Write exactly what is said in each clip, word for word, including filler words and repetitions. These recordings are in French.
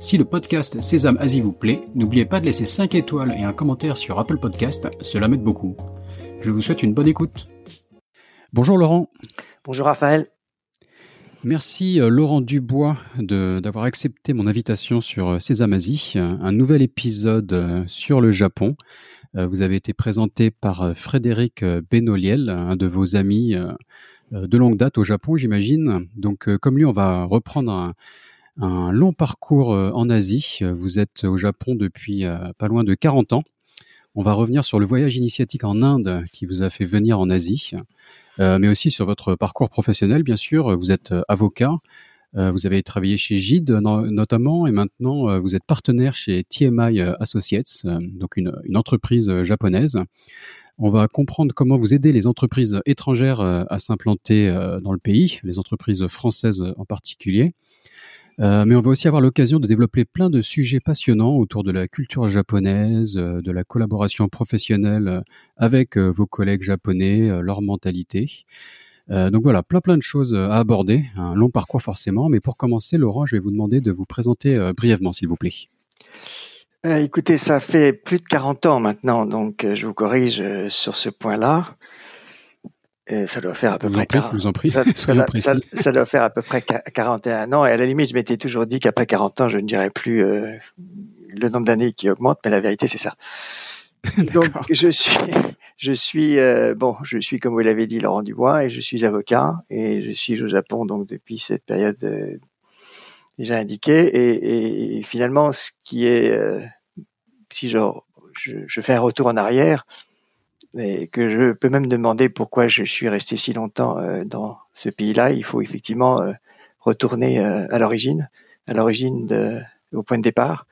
Si le podcast Sésame Asie vous plaît, n'oubliez pas de laisser cinq étoiles et un commentaire sur Apple Podcast, cela m'aide beaucoup. Je vous souhaite une bonne écoute. Bonjour Laurent. Bonjour Raphaël. Merci Laurent Dubois de, d'avoir accepté mon invitation sur Sésame Asie, un nouvel épisode sur le Japon. Vous avez été présenté par Frédéric Benoliel, un de vos amis de longue date au Japon, j'imagine. Donc comme lui, on va reprendre un Un long parcours en Asie. Vous êtes au Japon depuis pas loin de quarante ans. On va revenir sur le voyage initiatique en Inde qui vous a fait venir en Asie, mais aussi sur votre parcours professionnel, bien sûr. Vous êtes avocat, vous avez travaillé chez Gide notamment, et maintenant vous êtes partenaire chez T M I Associates, donc une, une entreprise japonaise. On va comprendre comment vous aidez les entreprises étrangères à s'implanter dans le pays, les entreprises françaises en particulier. Euh, mais on va aussi avoir l'occasion de développer plein de sujets passionnants autour de la culture japonaise, euh, de la collaboration professionnelle avec euh, vos collègues japonais, euh, leur mentalité. Euh, donc voilà, plein plein de choses à aborder, un long parcours forcément. Mais pour commencer, Laurent, je vais vous demander de vous présenter euh, brièvement, s'il vous plaît. Euh, écoutez, ça fait plus de quarante ans maintenant, donc euh, je vous corrige euh, sur ce point-là. Et ça doit faire à peu près quarante-et-un ans. Et à la limite, je m'étais toujours dit qu'après quarante ans, je ne dirais plus euh, le nombre d'années qui augmente, mais la vérité, c'est ça. Donc, je suis, je suis, euh, bon, je suis, comme vous l'avez dit, Laurent Dubois, et je suis avocat, et je suis au Japon, donc, depuis cette période euh, déjà indiquée. Et, et, et finalement, ce qui est, euh, si genre, je, je fais un retour en arrière, et que je peux même demander pourquoi je suis resté si longtemps euh, dans ce pays-là, il faut effectivement euh, retourner euh, à l'origine, à l'origine de, au point de départ,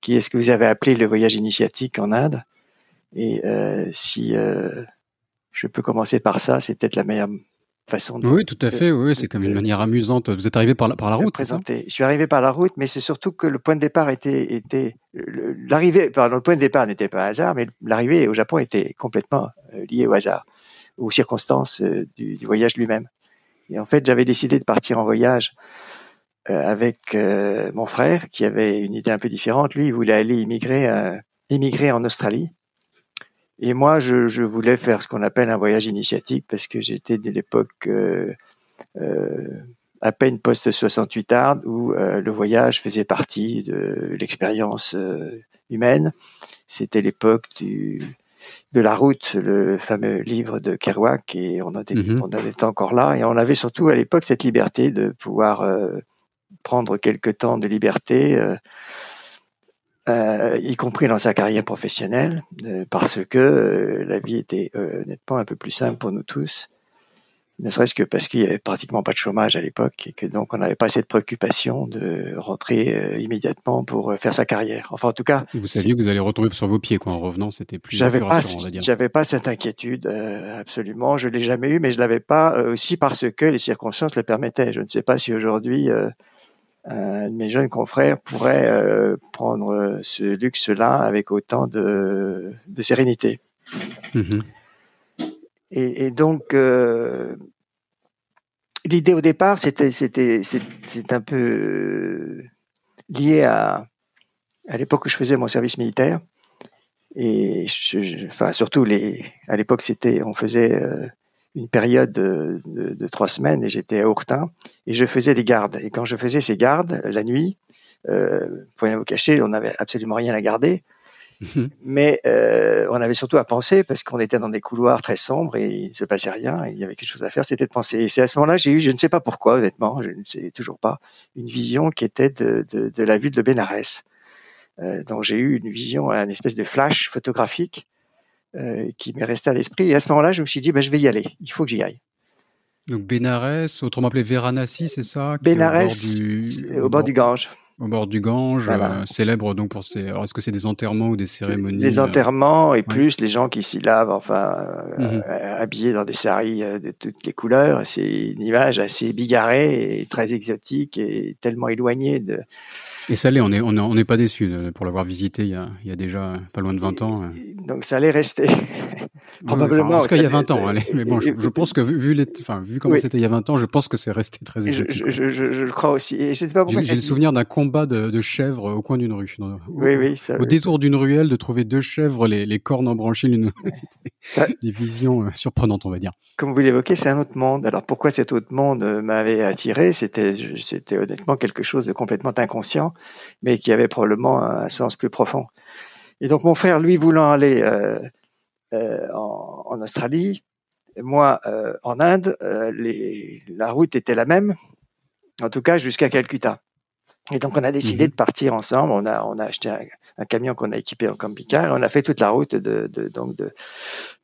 qui est ce que vous avez appelé le voyage initiatique en Inde. Et euh, si euh, je peux commencer par ça, c'est peut-être la meilleure façon de... Oui, tout à de, fait, oui, c'est comme une manière amusante. Vous êtes arrivé par la, par la route, présenter. Je suis arrivé par la route, mais c'est surtout que le point de départ était... était le, l'arrivée, pardon, le point de départ n'était pas un hasard, mais l'arrivée au Japon était complètement euh, liée au hasard, aux circonstances euh, du, du voyage lui-même. Et en fait, j'avais décidé de partir en voyage euh, avec euh, mon frère, qui avait une idée un peu différente. Lui, il voulait aller immigrer, euh, immigrer en Australie. Et moi, je, je voulais faire ce qu'on appelle un voyage initiatique parce que j'étais de l'époque euh, euh, à peine post-soixante-huitarde où euh, le voyage faisait partie de l'expérience euh, humaine. C'était l'époque du, de la route, le fameux livre de Kerouac, et on en était, mm-hmm. on en était encore là. Et on avait surtout à l'époque cette liberté de pouvoir euh, prendre quelques temps de liberté, euh, Euh, y compris dans sa carrière professionnelle, euh, parce que euh, la vie était euh, nettement un peu plus simple pour nous tous, ne serait-ce que parce qu'il y avait pratiquement pas de chômage à l'époque et que donc on n'avait pas cette préoccupation de rentrer euh, immédiatement pour euh, faire sa carrière. Enfin, en tout cas, vous saviez que vous allez retrouver sur vos pieds quoi en revenant, c'était plus j'avais plus pas rassurant, on va dire. J'avais pas cette inquiétude euh, absolument, je l'ai jamais eu, mais je l'avais pas euh, aussi parce que les circonstances le permettaient. Je ne sais pas si aujourd'hui euh, un de mes jeunes confrères pourrait euh, prendre ce luxe-là avec autant de, de sérénité. Mmh. Et, et donc, euh, l'idée au départ, c'était, c'était, c'est, c'est un peu lié à, à l'époque où je faisais mon service militaire. Et je, je, enfin, surtout, les, à l'époque, c'était, on faisait euh, une période de, de, de trois semaines et j'étais à Hourtin et je faisais des gardes. Et quand je faisais ces gardes, la nuit, euh, pour rien vous cacher, on n'avait absolument rien à garder, mmh. mais euh, on avait surtout à penser parce qu'on était dans des couloirs très sombres et il ne se passait rien, et il y avait quelque chose à faire, c'était de penser. Et c'est à ce moment-là, j'ai eu, je ne sais pas pourquoi honnêtement, je ne sais toujours pas, une vision qui était de, de, de la ville de Bénarès. Euh, donc j'ai eu une vision, une espèce de flash photographique Euh, qui m'est resté à l'esprit. Et à ce moment-là, je me suis dit, ben, je vais y aller. Il faut que j'y aille. Donc Bénarès, autrement appelé Varanasi, c'est ça? Bénarès, au bord du, au bord du Gange. Au bord du Gange, voilà. euh, célèbre donc pour ses... Alors, est-ce que c'est des enterrements ou des cérémonies? Les enterrements et ouais. plus les gens qui s'y lavent, enfin, euh, mm-hmm. habillés dans des saris de toutes les couleurs. C'est une image assez bigarrée et très exotique et tellement éloignée de... Et ça l'est, on n'est on on pas déçus pour l'avoir visité il y, a, il y a déjà pas loin de vingt ans. Donc ça allait rester... Probablement. Enfin, en tout cas, il y a vingt ans. Allez. Mais bon, je, je pense que vu, vu, les, enfin, vu comment oui. c'était il y a vingt ans, je pense que c'est resté très exotique. Je, je, je, je le crois aussi. Et c'était pas pourquoi j'ai, j'ai le souvenir d'un combat de, de chèvres au coin d'une rue. Dans, oui, au, oui, ça, au oui. détour d'une ruelle, de trouver deux chèvres, les, les cornes embranchées. L'une... C'était ça... des visions surprenantes, on va dire. Comme vous l'évoquez, c'est un autre monde. Alors pourquoi cet autre monde m'avait attiré ? C'était, c'était honnêtement quelque chose de complètement inconscient, mais qui avait probablement un sens plus profond. Et donc mon frère, lui, voulant aller... Euh, Euh, en, en Australie, moi euh, en Inde, euh, les, la route était la même, en tout cas jusqu'à Calcutta. Et donc on a décidé mmh. de partir ensemble. On a on a acheté un, un camion qu'on a équipé en camping-car. Et on a fait toute la route de, de donc de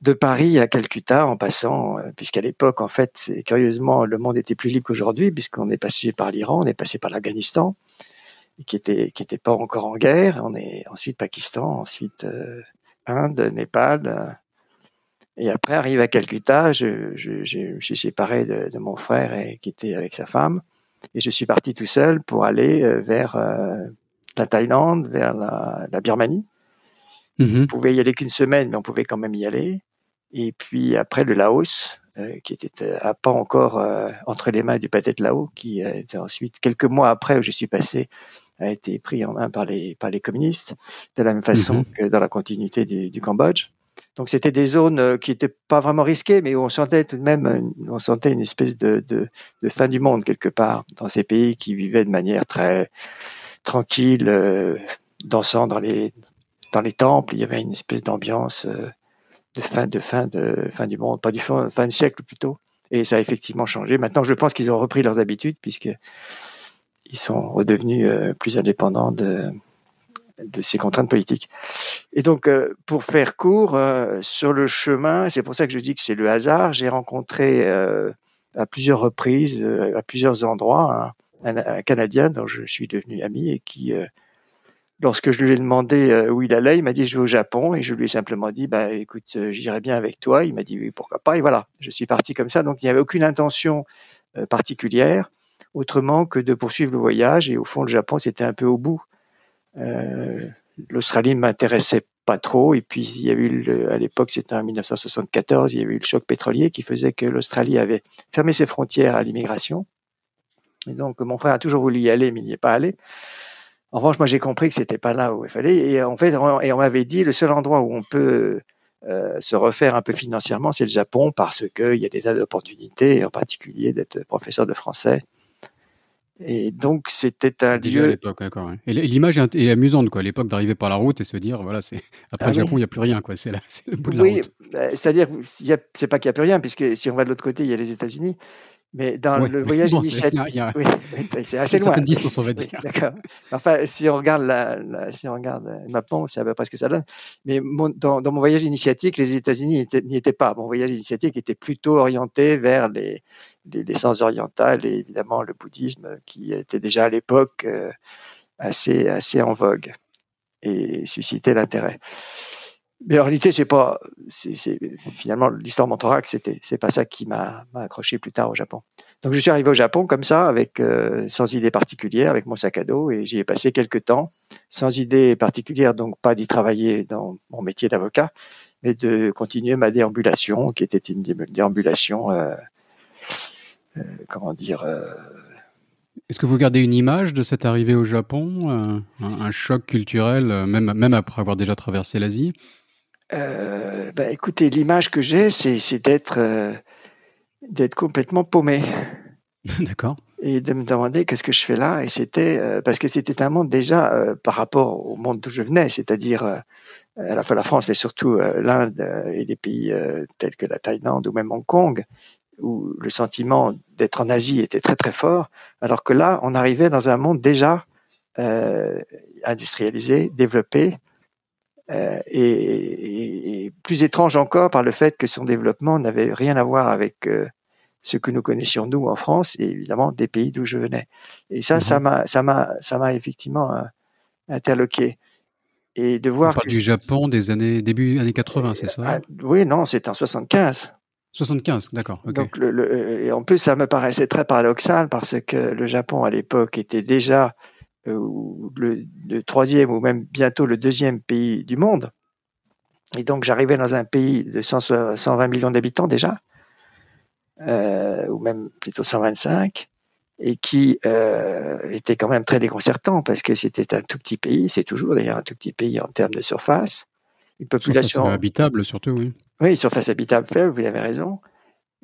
de Paris à Calcutta en passant, euh, puisqu'à l'époque en fait, c'est, curieusement, le monde était plus libre qu'aujourd'hui, puisqu'on est passé par l'Iran, on est passé par l'Afghanistan, qui était qui était pas encore en guerre. On est ensuite Pakistan, ensuite euh, Inde, Népal, et après arrive à Calcutta, je, je, je, je suis séparé de, de mon frère et, qui était avec sa femme, et je suis parti tout seul pour aller vers euh, la Thaïlande, vers la, la Birmanie. Mm-hmm. On pouvait y aller qu'une semaine, mais on pouvait quand même y aller. Et puis après le Laos, euh, qui était à pas encore euh, entre les mains du Pathet Lao, qui était ensuite, quelques mois après où je suis passé, a été pris en main par les, par les communistes, de la même façon mmh. que dans la continuité du, du Cambodge. Donc c'était des zones qui n'étaient pas vraiment risquées, mais où on sentait tout de même, on sentait une espèce de, de, de fin du monde quelque part, dans ces pays qui vivaient de manière très tranquille, euh, dansant dans les, dans les temples. Il y avait une espèce d'ambiance euh, de fin, de fin, de fin du monde, pas du fin, fin de siècle plutôt. Et ça a effectivement changé. Maintenant, je pense qu'ils ont repris leurs habitudes, puisque ils sont redevenus euh, plus indépendants de, de ces contraintes politiques. Et donc, euh, pour faire court, euh, sur le chemin, c'est pour ça que je dis que c'est le hasard, j'ai rencontré euh, à plusieurs reprises, euh, à plusieurs endroits, un, un, un Canadien dont je suis devenu ami et qui, euh, lorsque je lui ai demandé euh, où il allait, il m'a dit « je vais au Japon » et je lui ai simplement dit bah, « écoute, euh, j'irai bien avec toi ». Il m'a dit « oui, pourquoi pas ?» et voilà, je suis parti comme ça. Donc, il n'y avait aucune intention euh, particulière. Autrement que de poursuivre le voyage, et au fond, le Japon, c'était un peu au bout. Euh, L'Australie ne m'intéressait pas trop, et puis il y a eu, le, à l'époque, c'était en dix-neuf cent soixante-quatorze, il y a eu le choc pétrolier qui faisait que l'Australie avait fermé ses frontières à l'immigration. Et donc, mon frère a toujours voulu y aller, mais il n'y est pas allé. En revanche, moi, j'ai compris que c'était pas là où il fallait, et en fait, on, et on m'avait dit, le seul endroit où on peut euh, se refaire un peu financièrement, c'est le Japon, parce qu'il y a des tas d'opportunités, en particulier d'être professeur de français. Et donc, c'était un déjà lieu... à l'époque, d'accord. Hein. Et l'image est amusante, quoi, à l'époque, d'arriver par la route et se dire, voilà, c'est... après ah le Japon, il oui. n'y a plus rien, quoi. C'est, là, c'est le bout de la oui, route. Oui, c'est-à-dire, y a... c'est pas qu'il n'y a plus rien, puisque si on va de l'autre côté, il y a les États-Unis. Mais dans oui, le mais voyage bon, initiatique, c'est, y a, y a... Oui, c'est assez loin. C'est une distance, on va dire. Oui, d'accord. Enfin, si on regarde la, la, si on regarde le mappon, c'est à peu près ce que ça donne. Mais mon, dans, dans mon voyage initiatique, les États-Unis étaient, n'y étaient pas. Mon voyage initiatique était plutôt orienté vers les, les, les sens orientales et évidemment le bouddhisme qui était déjà à l'époque euh, assez, assez en vogue et suscitait l'intérêt. Mais en réalité, c'est pas, c'est, c'est, finalement, l'histoire montrera que c'était, c'est pas ça qui m'a, m'a accroché plus tard au Japon. Donc, je suis arrivé au Japon comme ça, avec, euh, sans idée particulière, avec mon sac à dos, et j'y ai passé quelques temps, sans idée particulière, donc pas d'y travailler dans mon métier d'avocat, mais de continuer ma déambulation, qui était une dé- déambulation, euh, euh, comment dire, euh, est-ce que vous gardez une image de cette arrivée au Japon, euh, un, un choc culturel, euh, même, même après avoir déjà traversé l'Asie? Euh, bah, écoutez, l'image que j'ai, c'est, c'est d'être, euh, d'être complètement paumé. D'accord. Et de me demander qu'est-ce que je fais là. Et c'était, euh, parce que c'était un monde déjà euh, par rapport au monde d'où je venais, c'est-à-dire euh, à la fois la France, mais surtout euh, l'Inde euh, et des pays euh, tels que la Thaïlande ou même Hong Kong, où le sentiment d'être en Asie était très très fort, alors que là, on arrivait dans un monde déjà euh, industrialisé, développé, Euh, et, et, et plus étrange encore par le fait que son développement n'avait rien à voir avec euh, ce que nous connaissions nous en France et évidemment des pays d'où je venais. Et ça, mmh. ça m'a, ça m'a, ça m'a effectivement euh, interloqué. Et de voir. On parle que du Japon des années début années quatre-vingts, c'est ça? Ah, oui, non, c'est en soixante-quinze. soixante-quinze, d'accord. Okay. Donc, le, le, et en plus, ça me paraissait très paradoxal parce que le Japon à l'époque était déjà euh, le, le troisième ou même bientôt le deuxième pays du monde. Et donc, j'arrivais dans un pays de cent vingt millions d'habitants déjà, euh, ou même plutôt cent vingt-cinq, et qui euh, était quand même très déconcertant parce que c'était un tout petit pays, c'est toujours d'ailleurs un tout petit pays en termes de surface, une population surface habitable surtout, oui. Oui, surface habitable faible, vous avez raison,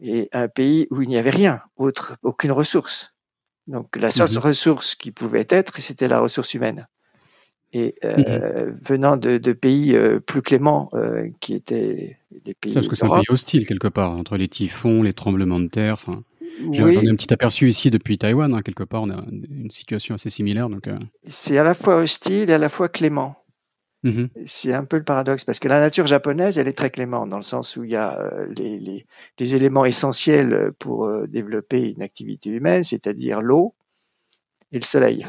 et un pays où il n'y avait rien autre, aucune ressource. Donc la seule mmh. ressource qui pouvait être, c'était la ressource humaine. Et euh, mmh. venant de, de pays euh, plus cléments, euh, qui étaient les pays. Parce que c'est un pays hostile quelque part, entre les typhons, les tremblements de terre. Enfin. J'en oui. ai un petit aperçu ici depuis Taïwan, hein, quelque part, on a une situation assez similaire. Donc, euh... c'est à la fois hostile et à la fois clément. Mmh. C'est un peu le paradoxe, parce que la nature japonaise, elle est très clémente, dans le sens où il y a euh, les, les, les éléments essentiels pour euh, développer une activité humaine, c'est-à-dire l'eau et le soleil.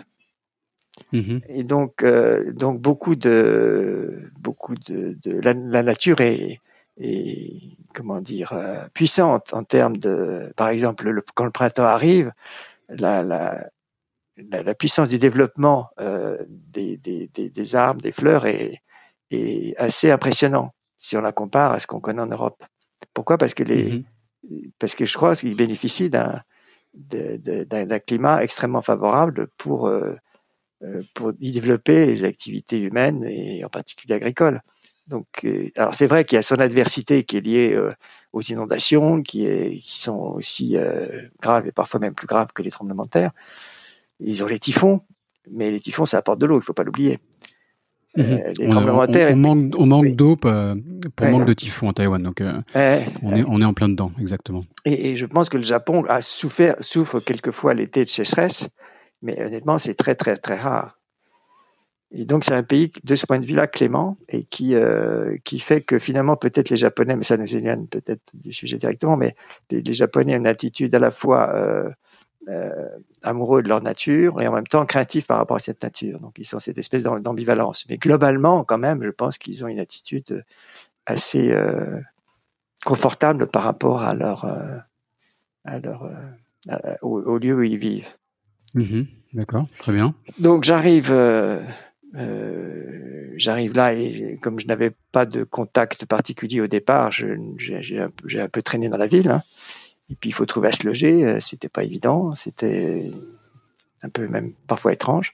Mmh. Et donc, euh, donc, beaucoup de, beaucoup de, de la, la nature est, est comment dire, euh, puissante en termes de, par exemple, le, quand le printemps arrive, la, la, la, la puissance du développement euh, des, des, des, des arbres, des fleurs est, est assez impressionnant si on la compare à ce qu'on connaît en Europe. Pourquoi ? Parce que les, mmh. parce que je crois qu'ils bénéficient d'un, de, de, d'un, d'un climat extrêmement favorable pour euh, pour y développer les activités humaines et en particulier agricoles. Donc, euh, alors c'est vrai qu'il y a son adversité qui est liée euh, aux inondations, qui, est, qui sont aussi euh, graves et parfois même plus graves que les tremblements de terre. Ils ont les typhons, mais les typhons, ça apporte de l'eau, il ne faut pas l'oublier. Mmh. Euh, les on, tremblements de terre. On, on, manque, on manque oui. d'eau pour ouais, manque non. de typhons à Taïwan, donc euh, ouais, on, ouais. Est, on est en plein dedans, exactement. Et, et je pense que le Japon a souffert, souffre quelquefois l'été de sécheresse. Mais honnêtement, c'est très, très, très rare. Et donc, c'est un pays, de ce point de vue-là, clément, et qui, euh, qui fait que finalement, peut-être les Japonais, mais ça nous éloigne peut-être du sujet directement, mais les, les Japonais ont une attitude à la fois euh, euh, amoureux de leur nature et en même temps craintifs par rapport à cette nature. Donc, ils sont cette espèce d'ambivalence. Mais globalement, quand même, je pense qu'ils ont une attitude assez euh, confortable par rapport à leur, euh, à leur, euh, à, au, au lieu où ils vivent. Mmh, d'accord, très bien. Donc j'arrive, euh, euh, j'arrive là et comme je n'avais pas de contact particulier au départ, je, j'ai, j'ai, un peu, j'ai un peu traîné dans la ville. Hein. Et puis il faut trouver à se loger, c'était pas évident, c'était un peu même parfois étrange.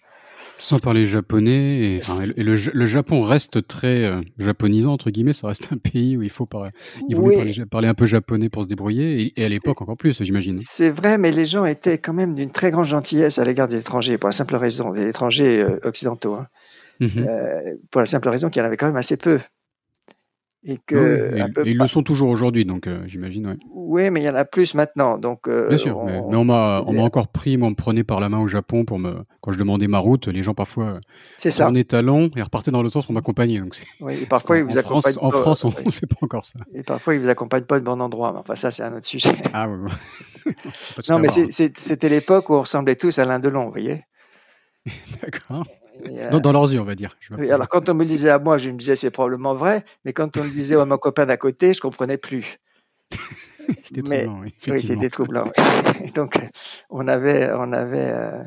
Sans parler japonais, et, enfin, et le, le Japon reste très euh, japonisant, entre guillemets, ça reste un pays où il faut par, il oui. parler, parler un peu japonais pour se débrouiller, et, et à l'époque encore plus, j'imagine. C'est vrai, mais les gens étaient quand même d'une très grande gentillesse à l'égard des étrangers, pour la simple raison, des étrangers euh, occidentaux, hein, mm-hmm. euh, pour la simple raison qu'il y en avait quand même assez peu. Et que oui, et, peu, et ils le sont toujours aujourd'hui, donc euh, j'imagine. Ouais. Oui, mais il y en a plus maintenant. Donc, euh, bien sûr, on, mais, mais on m'a, on m'a encore pris, on me prenait par la main au Japon pour me, quand je demandais ma route, les gens parfois prenaient talons et repartaient dans l'autre sens pour m'accompagner. Donc c'est, oui, et parfois, ils vous accompagnent France, pas, en France, on ne oui. fait pas encore ça. Et parfois, ils ne vous accompagnent pas de bon endroit. Mais enfin, ça, c'est un autre sujet. Ah oui. Ouais. Non, mais c'est, c'est, c'était l'époque où on ressemblait tous à l'un de l'on, vous voyez. D'accord. Dans, dans leurs yeux, on va dire. Oui, alors, quand on me le disait à moi, je me disais c'est probablement vrai, mais quand on le disait à mon copain d'à côté, je ne comprenais plus. C'était mais, troublant, oui. Oui, c'était troublant. Et donc, on avait, on, avait, euh,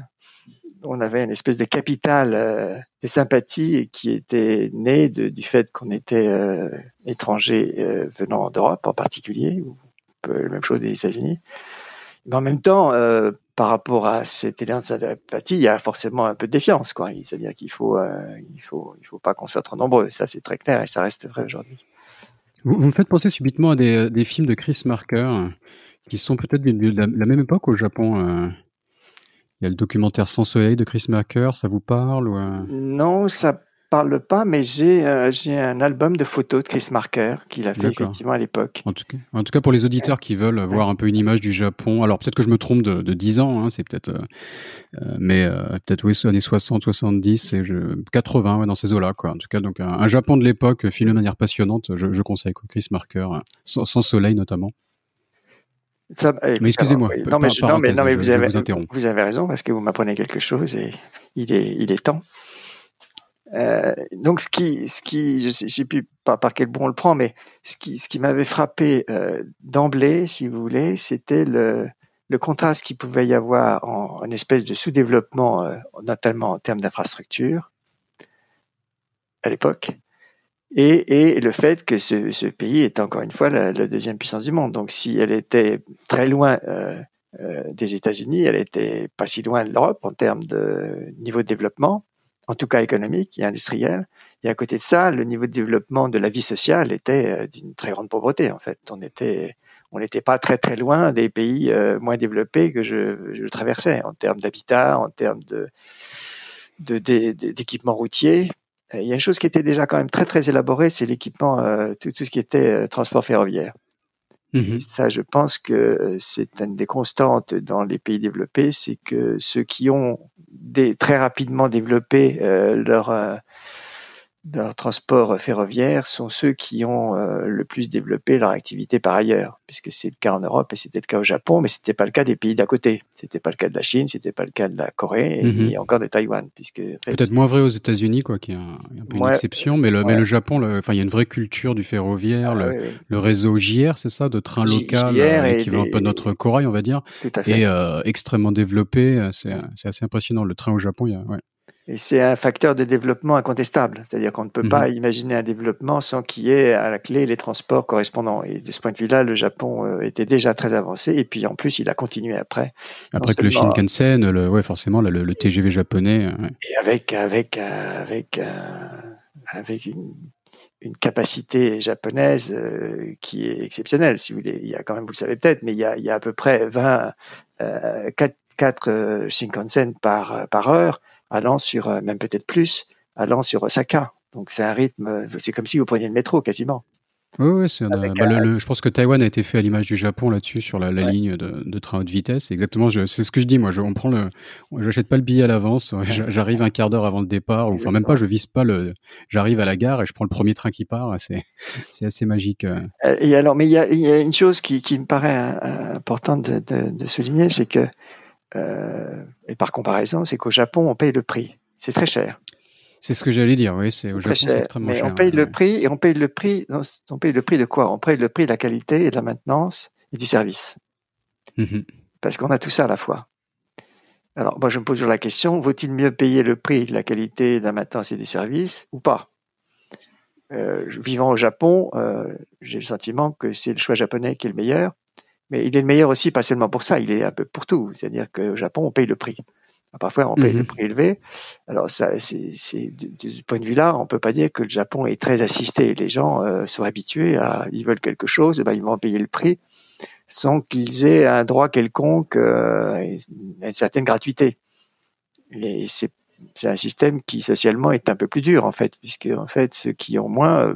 on avait une espèce de capital euh, de sympathie qui était née de, du fait qu'on était euh, étrangers euh, venant d'Europe en particulier, ou euh, la même chose des États-Unis. Mais en même temps, euh, par rapport à cet élan de sympathie, il y a forcément un peu de défiance, quoi. C'est-à-dire qu'il faut, euh, il faut, il faut pas qu'on soit trop nombreux. Ça, c'est très clair et ça reste vrai aujourd'hui. Vous, vous me faites penser subitement à des, des films de Chris Marker qui sont peut-être de, de, de, la, de la même époque au Japon. Euh, il y a le documentaire Sans Soleil de Chris Marker, ça vous parle ou euh... Non, ça parle pas, mais j'ai, euh, j'ai un album de photos de Chris Marker qu'il a fait D'accord. effectivement à l'époque. En tout cas, en tout cas pour les auditeurs qui veulent voir un peu une image du Japon, alors peut-être que je me trompe de, de dix ans, hein, c'est peut-être, euh, mais euh, peut-être oui, années soixante, soixante-dix, et je, quatre-vingts, ouais, dans ces eaux-là, quoi. En tout cas, donc un, un Japon de l'époque, filmé de manière passionnante, je, je conseille, quoi, Chris Marker, sans, sans soleil notamment. Ça, mais excusez-moi. Oui. Non, mais, je, non, mais, non, mais vous, je, avez, je vous, vous avez raison parce que vous m'apprenez quelque chose et il est, il est temps. Euh, donc ce qui, ce qui, je sais, je sais plus par, par quel bout on le prend, mais ce qui, ce qui m'avait frappé euh, d'emblée, si vous voulez, c'était le, le contraste qu'il pouvait y avoir en, en espèce de sous-développement, euh, notamment en termes d'infrastructures à l'époque. Et, et le fait que ce, ce pays est encore une fois la, la deuxième puissance du monde. Donc, si elle était très loin euh, euh, des États-Unis, elle était pas si loin de l'Europe en termes de niveau de développement, en tout cas économique et industriel. Et à côté de ça, le niveau de développement de la vie sociale était euh, d'une très grande pauvreté. En fait, on était, on n'était pas très très loin des pays euh, moins développés que je, je traversais en termes d'habitat, en termes de, de, de, de d'équipements routiers. Il y a une chose qui était déjà quand même très très élaborée, c'est l'équipement, euh, tout, tout ce qui était euh, transport ferroviaire. Mmh. Ça, je pense que c'est une des constantes dans les pays développés, c'est que ceux qui ont des, très rapidement développé euh, leur, euh, leur transport ferroviaire sont ceux qui ont euh, le plus développé leur activité par ailleurs, puisque c'est le cas en Europe et c'était le cas au Japon, mais c'était pas le cas des pays d'à côté. C'était pas le cas de la Chine, c'était pas le cas de la Corée et, mm-hmm. et encore de Taïwan, puisque en fait, peut-être moins vrai aux États-Unis, quoi, qui est un, un peu ouais, une exception, mais le, ouais. mais le Japon, enfin, il y a une vraie culture du ferroviaire, ah, le, oui, oui. le réseau J R, c'est ça, de trains locaux qui va un peu notre corail, on va dire, et euh, extrêmement développé. C'est, c'est assez impressionnant. Le train au Japon, il y a. Ouais. Et c'est un facteur de développement incontestable. C'est-à-dire qu'on ne peut mmh. pas imaginer un développement sans qu'il y ait à la clé les transports correspondants. Et de ce point de vue-là, le Japon était déjà très avancé. Et puis, en plus, il a continué après. Après que le Shinkansen, le, ouais, forcément, le, le T G V japonais. Ouais. Et avec, avec, avec, avec une, une capacité japonaise qui est exceptionnelle. Si vous voulez, il y a quand même, vous le savez peut-être, mais il y a, il y a à peu près vingt, quatre Shinkansen par, par heure. Allant sur, même peut-être plus, allant sur Osaka. Donc c'est un rythme, c'est comme si vous preniez le métro quasiment. Oui, oui, c'est un, bah, un... Le, le, je pense que Taïwan a été fait à l'image du Japon là-dessus, sur la, la ouais. ligne de, de train haute vitesse. Exactement, je, c'est ce que je dis, moi, je on prend le, j'achète pas le billet à l'avance, j'arrive un quart d'heure avant le départ, ou, enfin même pas, je vise pas le, j'arrive à la gare et je prends le premier train qui part, c'est, c'est assez magique. Et alors, mais il y a, y a une chose qui, qui me paraît importante de, de, de souligner, c'est que Euh, et par comparaison, c'est qu'au Japon, on paye le prix. C'est très cher. C'est ce que j'allais dire, oui. C'est, c'est au Japon, cher, c'est extrêmement mais cher. Mais on paye ouais. le prix, et on paye le prix, on paye le prix de quoi? On paye le prix de la qualité et de la maintenance et du service. Mm-hmm. Parce qu'on a tout ça à la fois. Alors, moi, je me pose toujours la question, vaut-il mieux payer le prix de la qualité, de la maintenance et du service ou pas? euh, Vivant au Japon, euh, j'ai le sentiment que c'est le choix japonais qui est le meilleur. Mais il est le meilleur aussi, pas seulement pour ça, il est un peu pour tout. C'est-à-dire qu'au Japon, on paye le prix. Parfois, on paye mmh. le prix élevé. Alors, ça, c'est, c'est, de ce point de vue-là, on peut pas dire que le Japon est très assisté. Les gens euh, sont habitués à, ils veulent quelque chose, et ben ils vont en payer le prix sans qu'ils aient un droit quelconque, euh, une certaine gratuité. Et c'est, c'est un système qui socialement est un peu plus dur en fait, puisque en fait, ceux qui ont moins euh,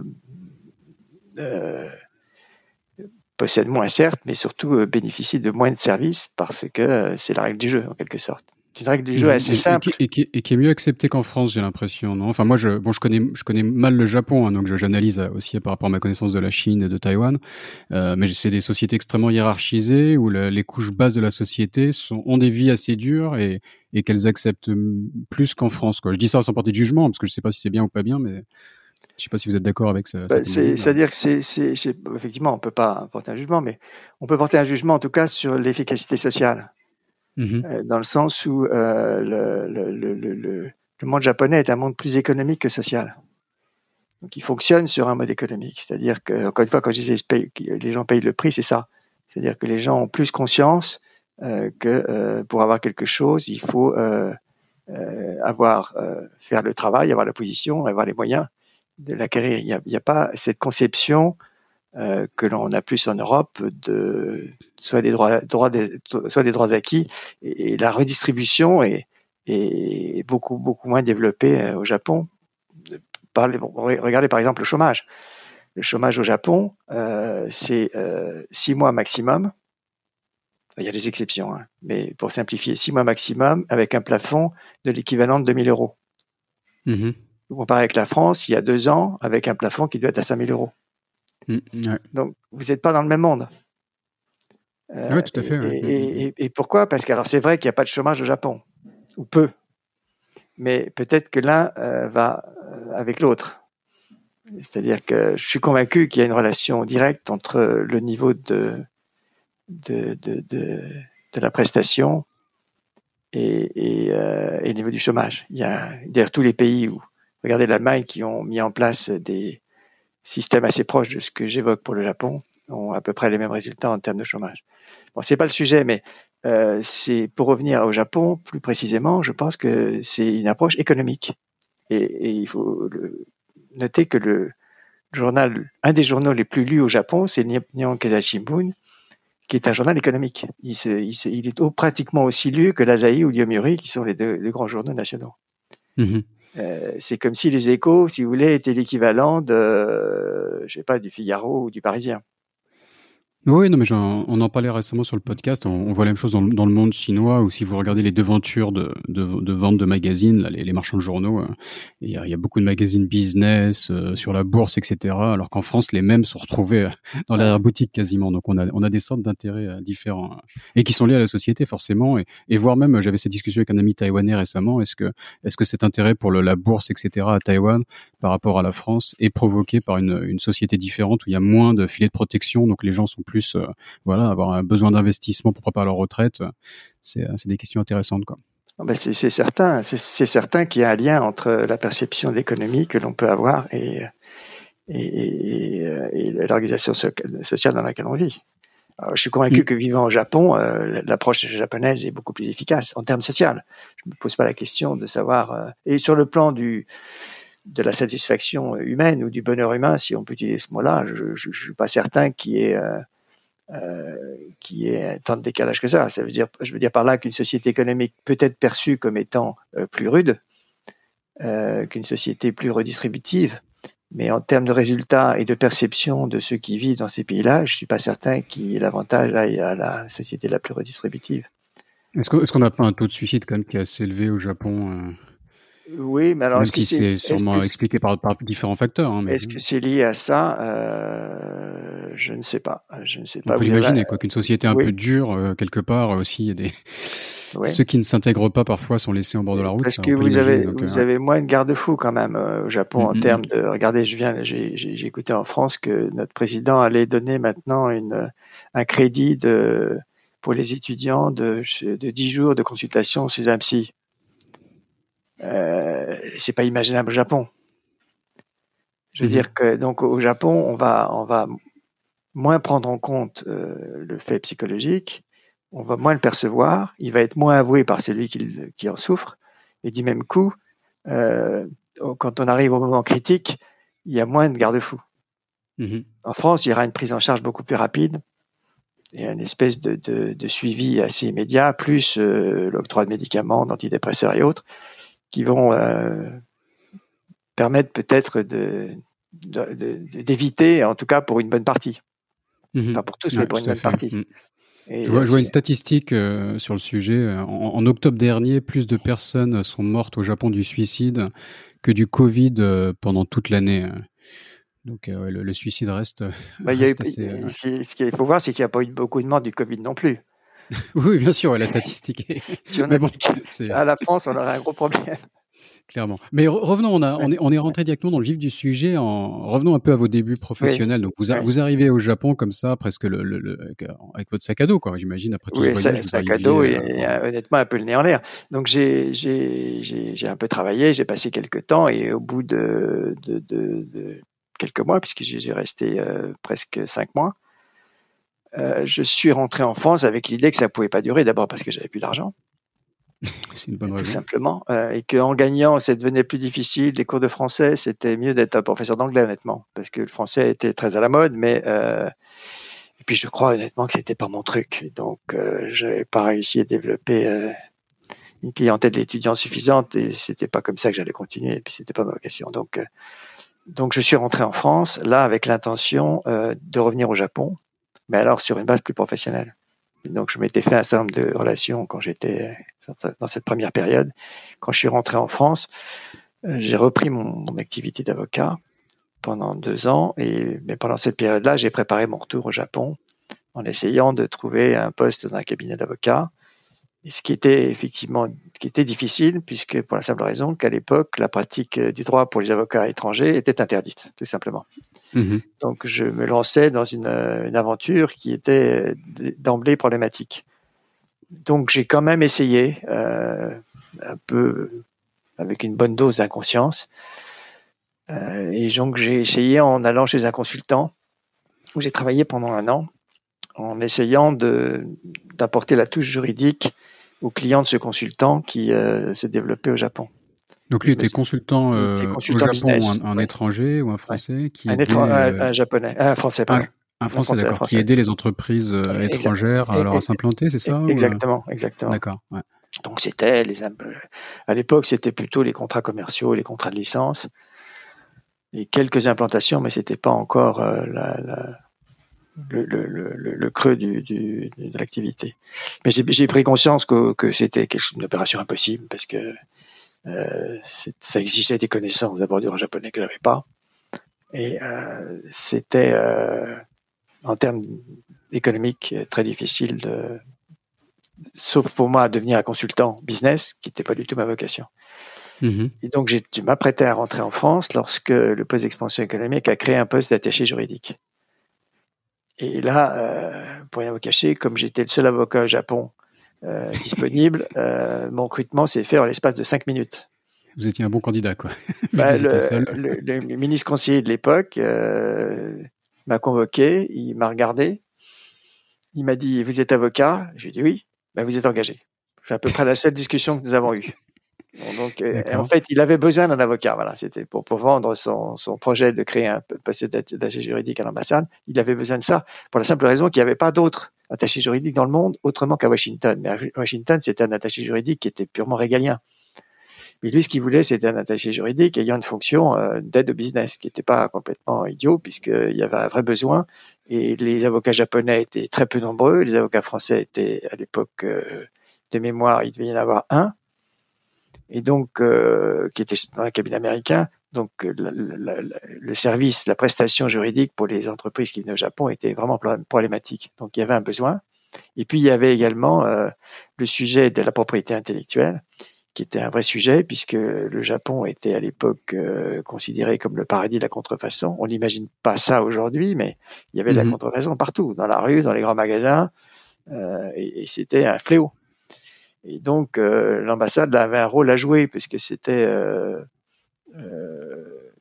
euh, possède moins certes, mais surtout euh, bénéficie de moins de services parce que euh, c'est la règle du jeu en quelque sorte. C'est une règle du jeu oui, assez et, simple et qui, et, qui, et qui est mieux acceptée qu'en France, j'ai l'impression. Non, enfin moi je bon je connais je connais mal le Japon, hein, donc je, j'analyse aussi par rapport à ma connaissance de la Chine et de Taïwan, euh, mais c'est des sociétés extrêmement hiérarchisées où la, les couches basses de la société sont ont des vies assez dures et et qu'elles acceptent plus qu'en France, quoi. Je dis ça sans porter de jugement parce que je sais pas si c'est bien ou pas bien, mais je ne sais pas si vous êtes d'accord avec ça. Bah, c'est, c'est-à-dire que c'est, c'est, c'est, effectivement, on ne peut pas porter un jugement, mais on peut porter un jugement en tout cas sur l'efficacité sociale, mm-hmm. euh, dans le sens où euh, le, le, le, le, le monde japonais est un monde plus économique que social. Donc, il fonctionne sur un mode économique. C'est-à-dire que, encore une fois, quand je disais que les gens payent le prix, c'est ça. C'est-à-dire que les gens ont plus conscience euh, que euh, pour avoir quelque chose, il faut euh, euh, avoir, euh, faire le travail, avoir la position, avoir les moyens de l'acquérir. Il n'y a, il y a pas cette conception euh, que l'on a plus en Europe de soit des droits, droits des, soit des droits acquis, et, et la redistribution est, est beaucoup beaucoup moins développée euh, au Japon. Par les, regardez par exemple le chômage. Le chômage au Japon, euh, c'est euh, six mois maximum. Il y a des exceptions, hein, mais pour simplifier, six mois maximum avec un plafond de l'équivalent de deux mille euros. Mmh. Comparé avec la France, il y a deux ans, avec un plafond qui doit être à cinq mille euros. Mmh, ouais. Donc, vous n'êtes pas dans le même monde. Euh, oui, tout à fait. Et, ouais. et, et, et pourquoi ? Parce que alors c'est vrai qu'il n'y a pas de chômage au Japon, ou peu, mais peut-être que l'un euh, va avec l'autre. C'est-à-dire que je suis convaincu qu'il y a une relation directe entre le niveau de, de, de, de, de la prestation et, et, euh, et le niveau du chômage. Il y a d'ailleurs tous les pays où, regardez l'Allemagne, qui ont mis en place des systèmes assez proches de ce que j'évoque pour le Japon, ont à peu près les mêmes résultats en termes de chômage. Bon, c'est pas le sujet, mais euh, c'est pour revenir au Japon plus précisément, je pense que c'est une approche économique. Et, et il faut le, noter que le journal, un des journaux les plus lus au Japon, c'est Nihon Keizai Shimbun, qui est un journal économique. Il, se, il, se, il est au, pratiquement aussi lu que l'Asahi ou Yomiuri, qui sont les deux les grands journaux nationaux. Mm-hmm. Euh, c'est comme si les Échos, si vous voulez, étaient l'équivalent de, euh, je sais pas, du Figaro ou du Parisien. Oui, non, mais j'en, on en parlait récemment sur le podcast. On, on voit la même chose dans, dans le monde chinois, où si vous regardez les devantures de, de, de vente de magazines, là, les, les marchands de journaux, il euh, y, y a beaucoup de magazines business, euh, sur la bourse, et cetera. Alors qu'en France, les mêmes sont retrouvés dans la boutique quasiment. Donc on a, on a des sortes d'intérêts euh, différents, et qui sont liés à la société forcément. Et, et voire même, j'avais cette discussion avec un ami taïwanais récemment. Est-ce que, est-ce que cet intérêt pour le, la bourse, et cetera à Taïwan par rapport à la France est provoqué par une, une société différente où il y a moins de filets de protection, donc les gens sont plus plus euh, voilà, avoir un besoin d'investissement pour préparer leur retraite, c'est, c'est des questions intéressantes, quoi. Oh ben c'est, c'est certain, c'est, c'est certain qu'il y a un lien entre la perception de l'économie que l'on peut avoir et, et, et, et l'organisation sociale dans laquelle on vit. Alors, je suis convaincu mmh. que vivant au Japon, euh, l'approche japonaise est beaucoup plus efficace en termes sociaux. Je ne me pose pas la question de savoir... Euh, et sur le plan du... de la satisfaction humaine ou du bonheur humain, si on peut utiliser ce mot-là, je ne suis pas certain qu'il y ait... Euh, Euh, qui est tant de décalage que ça. Ça veut dire, je veux dire par là qu'une société économique peut être perçue comme étant euh, plus rude, euh, qu'une société plus redistributive, mais en termes de résultats et de perception de ceux qui vivent dans ces pays-là, je suis pas certain qu'il y ait l'avantage aille à la société la plus redistributive. Est-ce qu'on, est-ce qu'on n'a pas un taux de suicide quand même qui est assez élevé au Japon ? Oui, mais alors même est-ce si que c'est, c'est sûrement que expliqué c'est... Par, par différents facteurs. Hein, mais... Est-ce que c'est lié à ça ? euh... Je ne sais pas. Je ne sais pas. On peut l'imaginer, avez... quoi, qu'une société un oui. peu dure, euh, quelque part aussi, il y a des oui. ceux qui ne s'intègrent pas parfois sont laissés en bord de la route. Parce ça, que vous avez, donc, vous euh... avez moins de garde-fous quand même euh, au Japon mm-hmm. en termes de. Regardez, je viens, j'ai, j'ai, j'ai écouté en France que notre président allait donner maintenant une un crédit de pour les étudiants de de dix jours de consultation chez un psy. Euh, c'est pas imaginable au Japon. Je veux mm-hmm. dire que donc au Japon, on va, on va moins prendre en compte euh, le fait psychologique, on va moins le percevoir, il va être moins avoué par celui qui, qui en souffre, et du même coup, euh, quand on arrive au moment critique, il y a moins de garde-fous. Mm-hmm. En France, il y aura une prise en charge beaucoup plus rapide, et une espèce de, de, de suivi assez immédiat, plus euh, l'octroi de médicaments, d'antidépresseurs et autres, qui vont euh, permettre peut-être de, de, de, d'éviter, en tout cas pour une bonne partie. Mmh. Pas pour tous, mais ouais, pour une bonne fait. partie. Mmh. Et je, vois, je vois une statistique euh, sur le sujet. En, en octobre dernier, plus de personnes sont mortes au Japon du suicide que du Covid euh, pendant toute l'année. Donc euh, ouais, le, le suicide reste, bah, reste eu, assez... Euh, ouais. Ce qu'il faut voir, c'est qu'il n'y a pas eu beaucoup de morts du Covid non plus. Oui, bien sûr, ouais, la statistique. Si on mais bon, c'est... à la France, on aurait un gros problème. Clairement. Mais revenons, on, a, on, est, on est rentré directement dans le vif du sujet. En revenons un peu à vos débuts professionnels. Oui. Donc, vous, a, oui. vous arrivez au Japon comme ça, presque le, le, le, avec votre sac à dos, quoi. J'imagine après tout oui, ce voyage. Oui, sac à dos et, et euh, honnêtement un peu le nez en l'air. Donc, j'ai, j'ai, j'ai, j'ai un peu travaillé, j'ai passé quelques temps et au bout de, de, de, de quelques mois, puisque j'ai resté euh, presque cinq mois, euh, je suis rentré en France avec l'idée que ça ne pouvait pas durer. D'abord parce que j'avais plus d'argent. C'est une bonne tout raison. Simplement, euh, et qu'en gagnant, ça devenait plus difficile. Les cours de français, c'était mieux d'être un professeur d'anglais, honnêtement, parce que le français était très à la mode, mais euh, et puis je crois honnêtement que c'était pas mon truc, donc euh, j'avais pas réussi à développer euh, une clientèle d'étudiants suffisante, et c'était pas comme ça que j'allais continuer, et puis c'était pas ma vocation. Donc, euh, donc je suis rentré en France là avec l'intention euh, de revenir au Japon, mais alors sur une base plus professionnelle. Donc, je m'étais fait un certain nombre de relations quand j'étais dans cette première période. Quand je suis rentré en France, j'ai repris mon, mon activité d'avocat pendant deux ans. Et, mais pendant cette période-là, j'ai préparé mon retour au Japon en essayant de trouver un poste dans un cabinet d'avocat. Et ce qui était effectivement, ce qui était difficile, puisque pour la simple raison qu'à l'époque, la pratique du droit pour les avocats étrangers était interdite, tout simplement. Mmh. Donc, je me lançais dans une, une aventure qui était d'emblée problématique. Donc, j'ai quand même essayé, euh, un peu avec une bonne dose d'inconscience. Euh, et donc, j'ai essayé en allant chez un consultant où j'ai travaillé pendant un an, en essayant de, d'apporter la touche juridique aux clients de ce consultant qui euh, se développait au Japon. Donc lui était consultant, euh, consultant au Japon, un, un ouais. étranger ou un Français qui un, aidait, étran- euh, un japonais, un français pardon. Un, un français, français d'accord, français. Qui aidait les entreprises euh, étrangères exact. Alors, et, à s'implanter, c'est ça Exactement, ou, euh... exactement. D'accord. Ouais. Donc c'était les à l'époque c'était plutôt les contrats commerciaux, les contrats de licence et quelques implantations, mais c'était pas encore euh, la, la Le, le, le, le creux du, du, de l'activité. Mais j'ai, j'ai pris conscience que, que c'était quelque chose, une opération impossible parce que euh, c'est, ça exigeait des connaissances d'abord du japonais que j'avais pas. Et euh, c'était, euh, en termes économiques, très difficile, de, sauf pour moi, de devenir un consultant business, qui n'était pas du tout ma vocation. Mmh. Et donc, j'ai, je m'apprêtais à rentrer en France lorsque le poste d'expansion économique a créé un poste d'attaché juridique. Et là, euh, pour rien vous cacher, comme j'étais le seul avocat au Japon euh, disponible, euh, mon recrutement s'est fait en l'espace de cinq minutes. Vous étiez un bon candidat, quoi. Bah, le, le, le, le ministre conseiller de l'époque euh, m'a convoqué, il m'a regardé, il m'a dit « Vous êtes avocat ?» Je lui ai dit « Oui, bah, vous êtes engagé. » C'est à peu près la seule discussion que nous avons eue. Bon, donc, euh, en fait, il avait besoin d'un avocat. Voilà, c'était pour, pour vendre son, son projet de créer un passé d'attaché juridique à l'ambassade. Il avait besoin de ça pour la simple raison qu'il n'y avait pas d'autres attachés juridiques dans le monde autrement qu'à Washington. Mais à Washington, c'était un attaché juridique qui était purement régalien. Mais lui, ce qu'il voulait, c'était un attaché juridique ayant une fonction euh, d'aide au business, qui n'était pas complètement idiot puisqu'il y avait un vrai besoin. Et les avocats japonais étaient très peu nombreux. Les avocats français étaient, à l'époque euh, de mémoire, il devait y en avoir un. Et donc, euh, qui était dans un cabinet américain, donc la, la, la, le service, la prestation juridique pour les entreprises qui venaient au Japon était vraiment problématique. Donc, il y avait un besoin. Et puis, il y avait également euh, le sujet de la propriété intellectuelle, qui était un vrai sujet, puisque le Japon était à l'époque euh, considéré comme le paradis de la contrefaçon. On n'imagine pas ça aujourd'hui, mais il y avait de la contrefaçon partout, dans la rue, dans les grands magasins, euh, et, et c'était un fléau. Et donc, euh, l'ambassade avait un rôle à jouer, puisque c'était, euh, euh,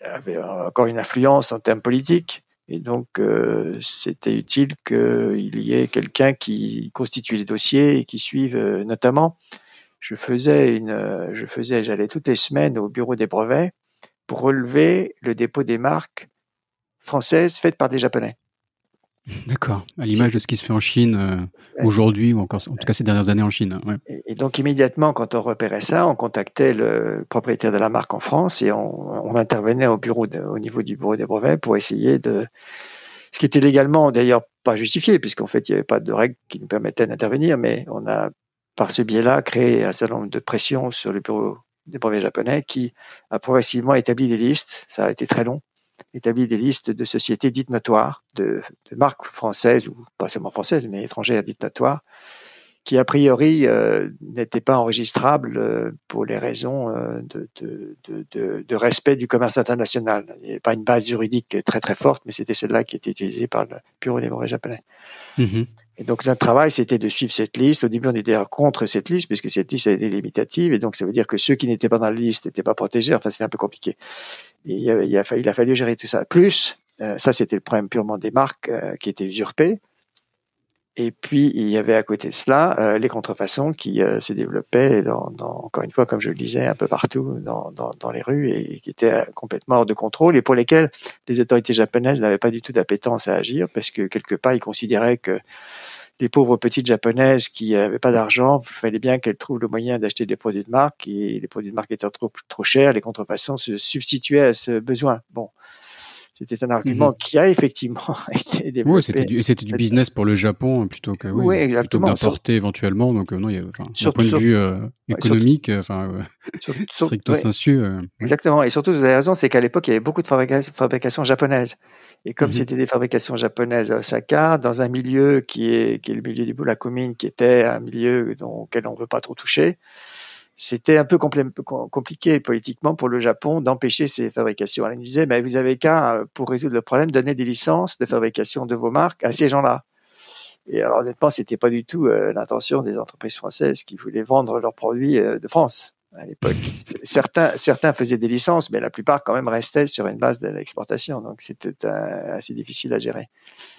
avait encore une influence en termes politiques. Et donc, euh, c'était utile qu'il y ait quelqu'un qui constitue les dossiers et qui suive, euh, notamment, je faisais une, je faisais, j'allais toutes les semaines au bureau des brevets pour relever le dépôt des marques françaises faites par des Japonais. D'accord, à l'image de ce qui se fait en Chine euh, aujourd'hui, ou encore, en tout cas ces dernières années en Chine. Ouais. Et donc immédiatement, quand on repérait ça, on contactait le propriétaire de la marque en France et on, on intervenait au, bureau de, au niveau du bureau des brevets pour essayer de... Ce qui était légalement d'ailleurs pas justifié, puisqu'en fait il n'y avait pas de règles qui nous permettaient d'intervenir, mais on a par ce biais-là créé un certain nombre de pressions sur le bureau des brevets japonais qui a progressivement établi des listes, ça a été très long, établit des listes de sociétés dites notoires, de, de marques françaises, ou pas seulement françaises, mais étrangères dites notoires, qui a priori euh, n'étaient pas enregistrables euh, pour les raisons euh, de, de, de, de respect du commerce international. Il n'y avait pas une base juridique très très forte, mais c'était celle-là qui était utilisée par le bureau des brevets japonais. Mm-hmm. Et donc notre travail, c'était de suivre cette liste. Au début, on était d'ailleurs contre cette liste, puisque cette liste était limitative, et donc ça veut dire que ceux qui n'étaient pas dans la liste n'étaient pas protégés. Enfin, c'était un peu compliqué. Et il, a, il, a fallu, il a fallu gérer tout ça. Plus, euh, ça c'était le problème purement des marques euh, qui étaient usurpées. Et puis, il y avait à côté de cela euh, les contrefaçons qui euh, se développaient, dans, dans, encore une fois, comme je le disais, un peu partout dans, dans, dans les rues et qui étaient euh, complètement hors de contrôle et pour lesquelles les autorités japonaises n'avaient pas du tout d'appétence à agir parce que, quelque part, ils considéraient que les pauvres petites japonaises qui n'avaient pas d'argent, il fallait bien qu'elles trouvent le moyen d'acheter des produits de marque et les produits de marque étant trop, trop chers, les contrefaçons se substituaient à ce besoin. Bon. c'était un argument mmh. qui a effectivement été développé. Oui, c'était du, c'était du business pour le Japon plutôt que oui, oui, plutôt d'importer sur... éventuellement. Donc euh, non, il y a enfin, d'un point de sur... vue euh, économique, ouais, enfin euh, sur... stricto ouais. sensu. Euh, ouais. Exactement. Et surtout, vous avez raison, c'est qu'à l'époque, il y avait beaucoup de fabrica- fabrications japonaises. Et comme mmh. c'était des fabrications japonaises à Osaka, dans un milieu qui est qui est le milieu du Boulakumin, qui était un milieu dont, auquel on veut pas trop toucher. C'était un peu compl- compliqué politiquement pour le Japon d'empêcher ces fabrications. Alors, ils disaient, mais vous avez qu'à, pour résoudre le problème, donner des licences de fabrication de vos marques à ces gens-là. Et alors, honnêtement, c'était pas du tout euh, l'intention des entreprises françaises qui voulaient vendre leurs produits euh, de France à l'époque. Certains, certains faisaient des licences, mais la plupart quand même restaient sur une base de l'exportation. Donc, c'était euh, assez difficile à gérer.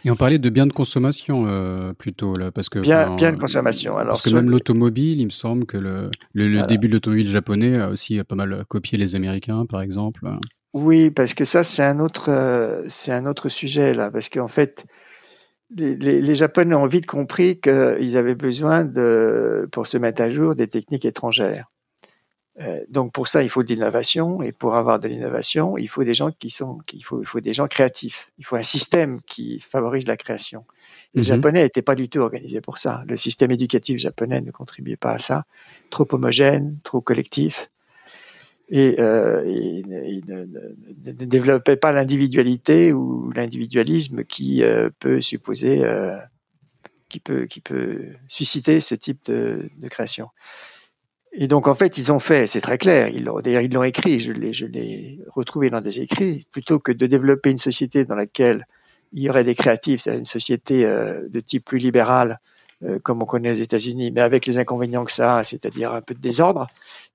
Et on parlait de biens de consommation euh, plutôt là, parce que bien, enfin, bien de consommation. Alors, parce que même le... l'automobile, il me semble que le, le, le voilà. début de l'automobile japonais a aussi pas mal copié les Américains, par exemple. Oui, parce que ça, c'est un autre, euh, c'est un autre sujet là, parce qu'en fait. Les, les, les Japonais ont vite compris qu'ils avaient besoin de, pour se mettre à jour, des techniques étrangères. Euh, donc pour ça, il faut de l'innovation, et pour avoir de l'innovation, il faut des gens qui sont, il faut, il faut des gens créatifs. Il faut un système qui favorise la création. Les mm-hmm. Japonais n'étaient pas du tout organisés pour ça. Le système éducatif japonais ne contribuait pas à ça. Trop homogène, trop collectif. Et, euh, et, et ne, ne, ne développait pas l'individualité ou l'individualisme qui euh, peut supposer, euh, qui peut, qui peut susciter ce type de, de création. Et donc en fait, ils ont fait, c'est très clair. Ils l'ont, d'ailleurs, ils l'ont écrit. Je l'ai, je l'ai retrouvé dans des écrits. Plutôt que de développer une société dans laquelle il y aurait des créatifs, c'est une société euh, de type plus libéral. Euh, comme on connaît aux États-Unis, mais avec les inconvénients que ça a, c'est-à-dire un peu de désordre,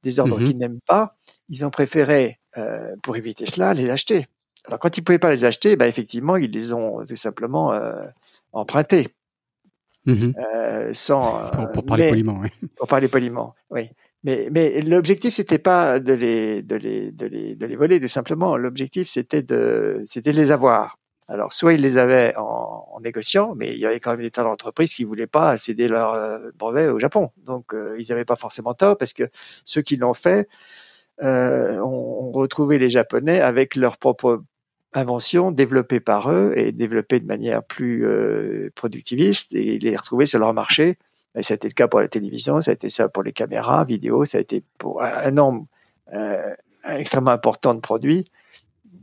désordre mm-hmm. qu'ils n'aiment pas, ils ont préféré, euh, pour éviter cela, les acheter. Alors quand ils pouvaient pas les acheter, bah, effectivement, ils les ont tout simplement euh, empruntés. Mm-hmm. Euh, sans, euh, pour, pour parler mais, poliment, oui. Pour parler poliment, oui. Mais, mais l'objectif, c'était pas de les, de les, de les, de les voler, tout simplement. L'objectif, c'était de, c'était de les avoir. Alors, soit ils les avaient en, en négociant, mais il y avait quand même des tas d'entreprises qui voulaient pas céder leur euh, brevet au Japon. Donc, euh, ils n'avaient pas forcément tort parce que ceux qui l'ont fait euh, ont, ont retrouvé les Japonais avec leurs propres inventions développées par eux et développées de manière plus euh, productiviste et les retrouver sur leur marché. Et ça a été le cas pour la télévision, ça a été ça pour les caméras, vidéo, ça a été pour un nombre euh, extrêmement important de produits.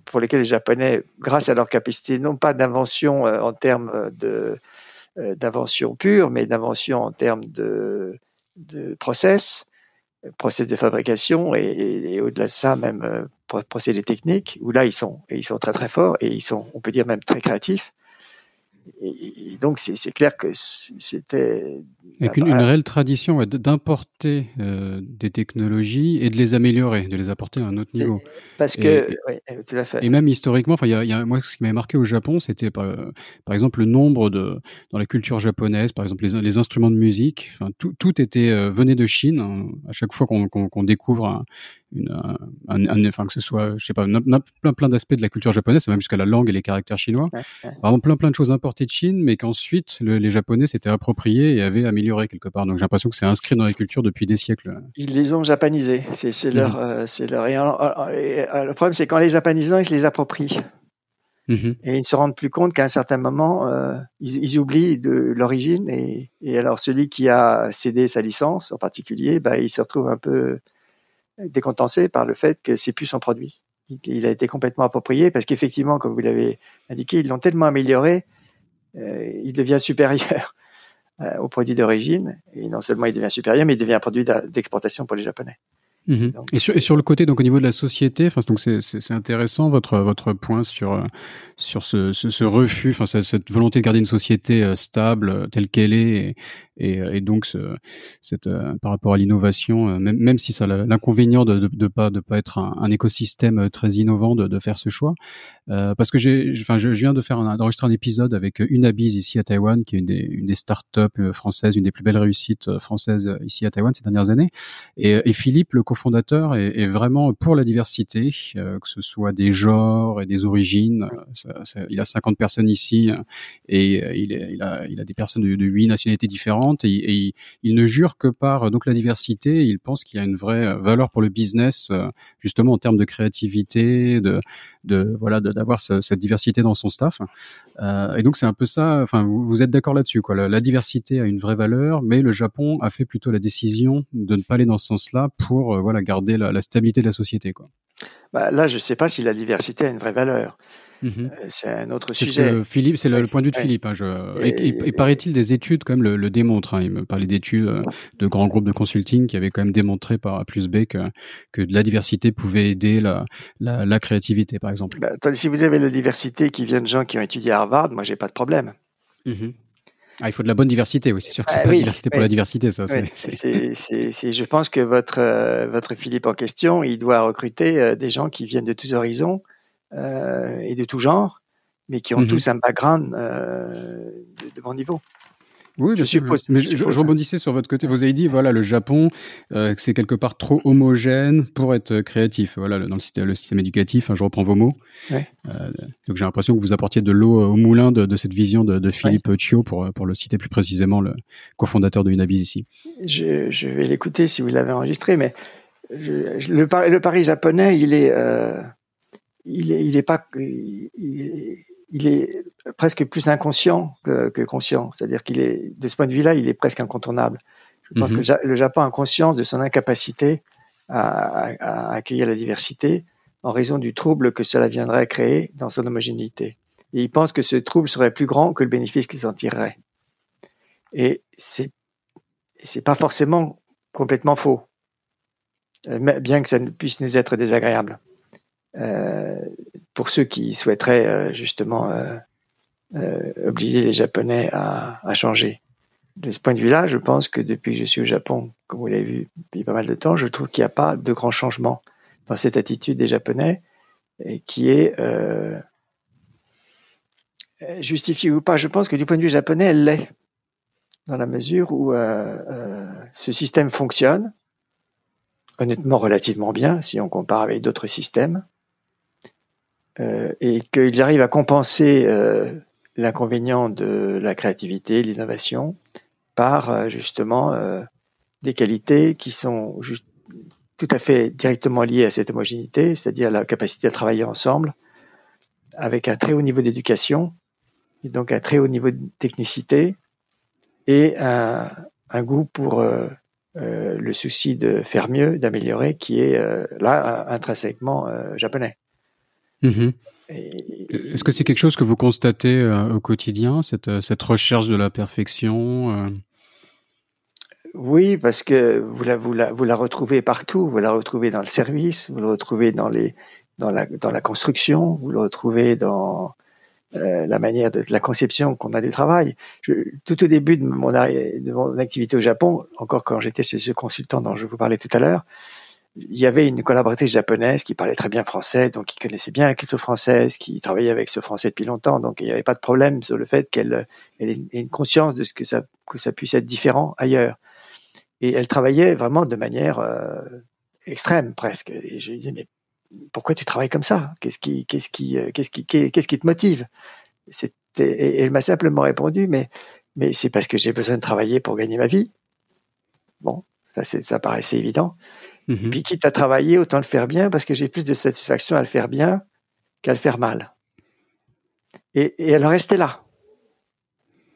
Pour lesquels les Japonais, grâce à leur capacité, non pas d'invention euh, en termes de, euh, d'invention pure, mais d'invention en termes de, de process, process de fabrication et, et, et au-delà de ça, même euh, procédés techniques, où là, ils sont, et ils sont très très forts et ils sont, on peut dire même très créatifs. Et, et donc, c'est, c'est clair que c'était... Avec une, une réelle tradition ouais, d'importer euh, des technologies et de les améliorer, de les apporter à un autre niveau. Parce et, que, et, oui, tout à fait. Et même historiquement, y a, y a, moi, ce qui m'avait marqué au Japon, c'était par, par exemple le nombre de... Dans la culture japonaise, par exemple, les, les instruments de musique, tout, tout était, euh, venait de Chine. Hein, à chaque fois qu'on, qu'on, qu'on découvre... Un, Une, un, un, enfin que ce soit je sais pas n- n- plein plein d'aspects de la culture japonaise, même jusqu'à la langue et les caractères chinois, vraiment plein plein de choses importées de Chine, mais qu'ensuite le, les Japonais s'étaient appropriés et avaient amélioré quelque part. Donc j'ai l'impression que c'est inscrit dans les cultures depuis des siècles. Ils les ont japonisés, c'est, c'est leur mmh. euh, c'est leur. Et, et, et, le problème c'est quand les japonisent, ils se les approprient mmh. et ils ne se rendent plus compte qu'à un certain moment euh, ils, ils oublient de l'origine et, et alors celui qui a cédé sa licence en particulier, bah il se retrouve un peu décompensé par le fait que c'est plus son produit. Il, il a été complètement approprié parce qu'effectivement, comme vous l'avez indiqué, ils l'ont tellement amélioré, euh, il devient supérieur euh, au produit d'origine. Et non seulement il devient supérieur, mais il devient un produit d'exportation pour les Japonais. Mmh. Donc, et, sur, et sur le côté, donc au niveau de la société, enfin donc c'est, c'est, c'est intéressant votre votre point sur sur ce ce, ce refus, enfin cette volonté de garder une société stable telle qu'elle est, et, et, et donc ce, cette par rapport à l'innovation, même, même si ça a l'inconvénient de, de de pas de pas être un, un écosystème très innovant de, de faire ce choix, euh, parce que j'ai enfin je, je viens de faire un, d'enregistrer un épisode avec Unabiz ici à Taïwan, qui est une des une des startups françaises, une des plus belles réussites françaises ici à Taïwan ces dernières années, et, et Philippe le co- cofondateur est, est vraiment pour la diversité, euh, que ce soit des genres et des origines. Ça, ça, il a cinquante personnes ici et euh, il, est, il, a, il a des personnes de, de huit nationalités différentes et, et il, il ne jure que par donc la diversité. Il pense qu'il y a une vraie valeur pour le business, euh, justement en termes de créativité, de, de voilà, de, d'avoir ce, cette diversité dans son staff. Euh, et donc c'est un peu ça. Enfin, vous, vous êtes d'accord là-dessus, quoi. La, la diversité a une vraie valeur, mais le Japon a fait plutôt la décision de ne pas aller dans ce sens-là pour euh, voilà, garder la, la stabilité de la société, quoi. Bah, là, je ne sais pas si la diversité a une vraie valeur. Mm-hmm. Euh, c'est un autre c'est sujet. Ce Philippe, c'est le, le point de vue de ouais. Philippe. Hein, je... et, et, et, et, et paraît-il, des études quand même le, le démontrent. Hein. Il me parlait d'études euh, de grands groupes de consulting qui avaient quand même démontré par A plus B que, que de la diversité pouvait aider la, la, la créativité, par exemple. Bah, attendez, si vous avez la diversité qui vient de gens qui ont étudié à Harvard, moi, je n'ai pas de problème. Mm-hmm. Ah, il faut de la bonne diversité, oui, c'est sûr que c'est ah, pas oui, la diversité oui. pour la diversité, ça. Oui. C'est, c'est... C'est, c'est, je pense que votre, euh, votre Philippe en question, il doit recruter euh, des gens qui viennent de tous horizons euh, et de tout genre, mais qui ont mm-hmm. tous un background euh, de, de bon niveau. Oui, je suppose. Mais je, je, je rebondissais sur votre côté. Vous avez dit, voilà, le Japon, euh, c'est quelque part trop homogène pour être créatif. Voilà, le, dans le système, le système éducatif, hein, je reprends vos mots. Ouais. Euh, donc j'ai l'impression que vous apportiez de l'eau au moulin de, de cette vision de, de Philippe ouais. Chiot, pour, pour le citer plus précisément, le cofondateur de Unabiz ici. Je, je vais l'écouter si vous l'avez enregistré, mais je, je, le, le pari japonais, il est, euh, il est, il est pas. Il est, il est presque plus inconscient que, que conscient. C'est-à-dire qu'il est, de ce point de vue-là, il est presque incontournable. Je pense mm-hmm. que le Japon a conscience de son incapacité à, à, à accueillir la diversité en raison du trouble que cela viendrait à créer dans son homogénéité. Et il pense que ce trouble serait plus grand que le bénéfice qu'il s'en tirerait. Et c'est, c'est pas forcément complètement faux, bien que ça puisse nous être désagréable. Euh, pour ceux qui souhaiteraient euh, justement euh, euh, obliger les Japonais à, à changer. De ce point de vue-là, je pense que depuis que je suis au Japon, comme vous l'avez vu depuis pas mal de temps, je trouve qu'il n'y a pas de grand changement dans cette attitude des Japonais, et qui est euh, justifiée ou pas. Je pense que du point de vue japonais, elle l'est, dans la mesure où euh, euh, ce système fonctionne, honnêtement relativement bien, si on compare avec d'autres systèmes, Euh, et qu'ils arrivent à compenser euh, l'inconvénient de la créativité, l'innovation, par euh, justement euh, des qualités qui sont ju- tout à fait directement liées à cette homogénéité, c'est-à-dire la capacité à travailler ensemble, avec un très haut niveau d'éducation, et donc un très haut niveau de technicité, et un, un goût pour euh, euh, le souci de faire mieux, d'améliorer, qui est euh, là intrinsèquement euh, japonais. Mmh. Et... Est-ce que c'est quelque chose que vous constatez euh, au quotidien, cette, cette recherche de la perfection euh... Oui, parce que vous la, vous, la, vous la retrouvez partout, vous la retrouvez dans le service, vous la retrouvez dans, les, dans, la, dans la construction, vous la retrouvez dans euh, la manière de la conception qu'on a du travail. Je, tout au début de mon, de mon activité au Japon, encore quand j'étais chez ce consultant dont je vous parlais tout à l'heure, il y avait une collaboratrice japonaise qui parlait très bien français, donc qui connaissait bien la culture française, qui travaillait avec ce français depuis longtemps, donc il n'y avait pas de problème sur le fait qu'elle elle ait une conscience de ce que ça, que ça puisse être différent ailleurs. Et elle travaillait vraiment de manière euh, extrême presque. Et je lui disais, mais pourquoi tu travailles comme ça ? Qu'est-ce qui, qu'est-ce qui, euh, qu'est-ce qui, qu'est-ce qui te motive ? C'était, et elle m'a simplement répondu, mais, mais c'est parce que j'ai besoin de travailler pour gagner ma vie. Bon, ça, c'est, ça paraissait évident. Mmh. Puis quitte à travailler, autant le faire bien, parce que j'ai plus de satisfaction à le faire bien qu'à le faire mal. Et, et elle restait là.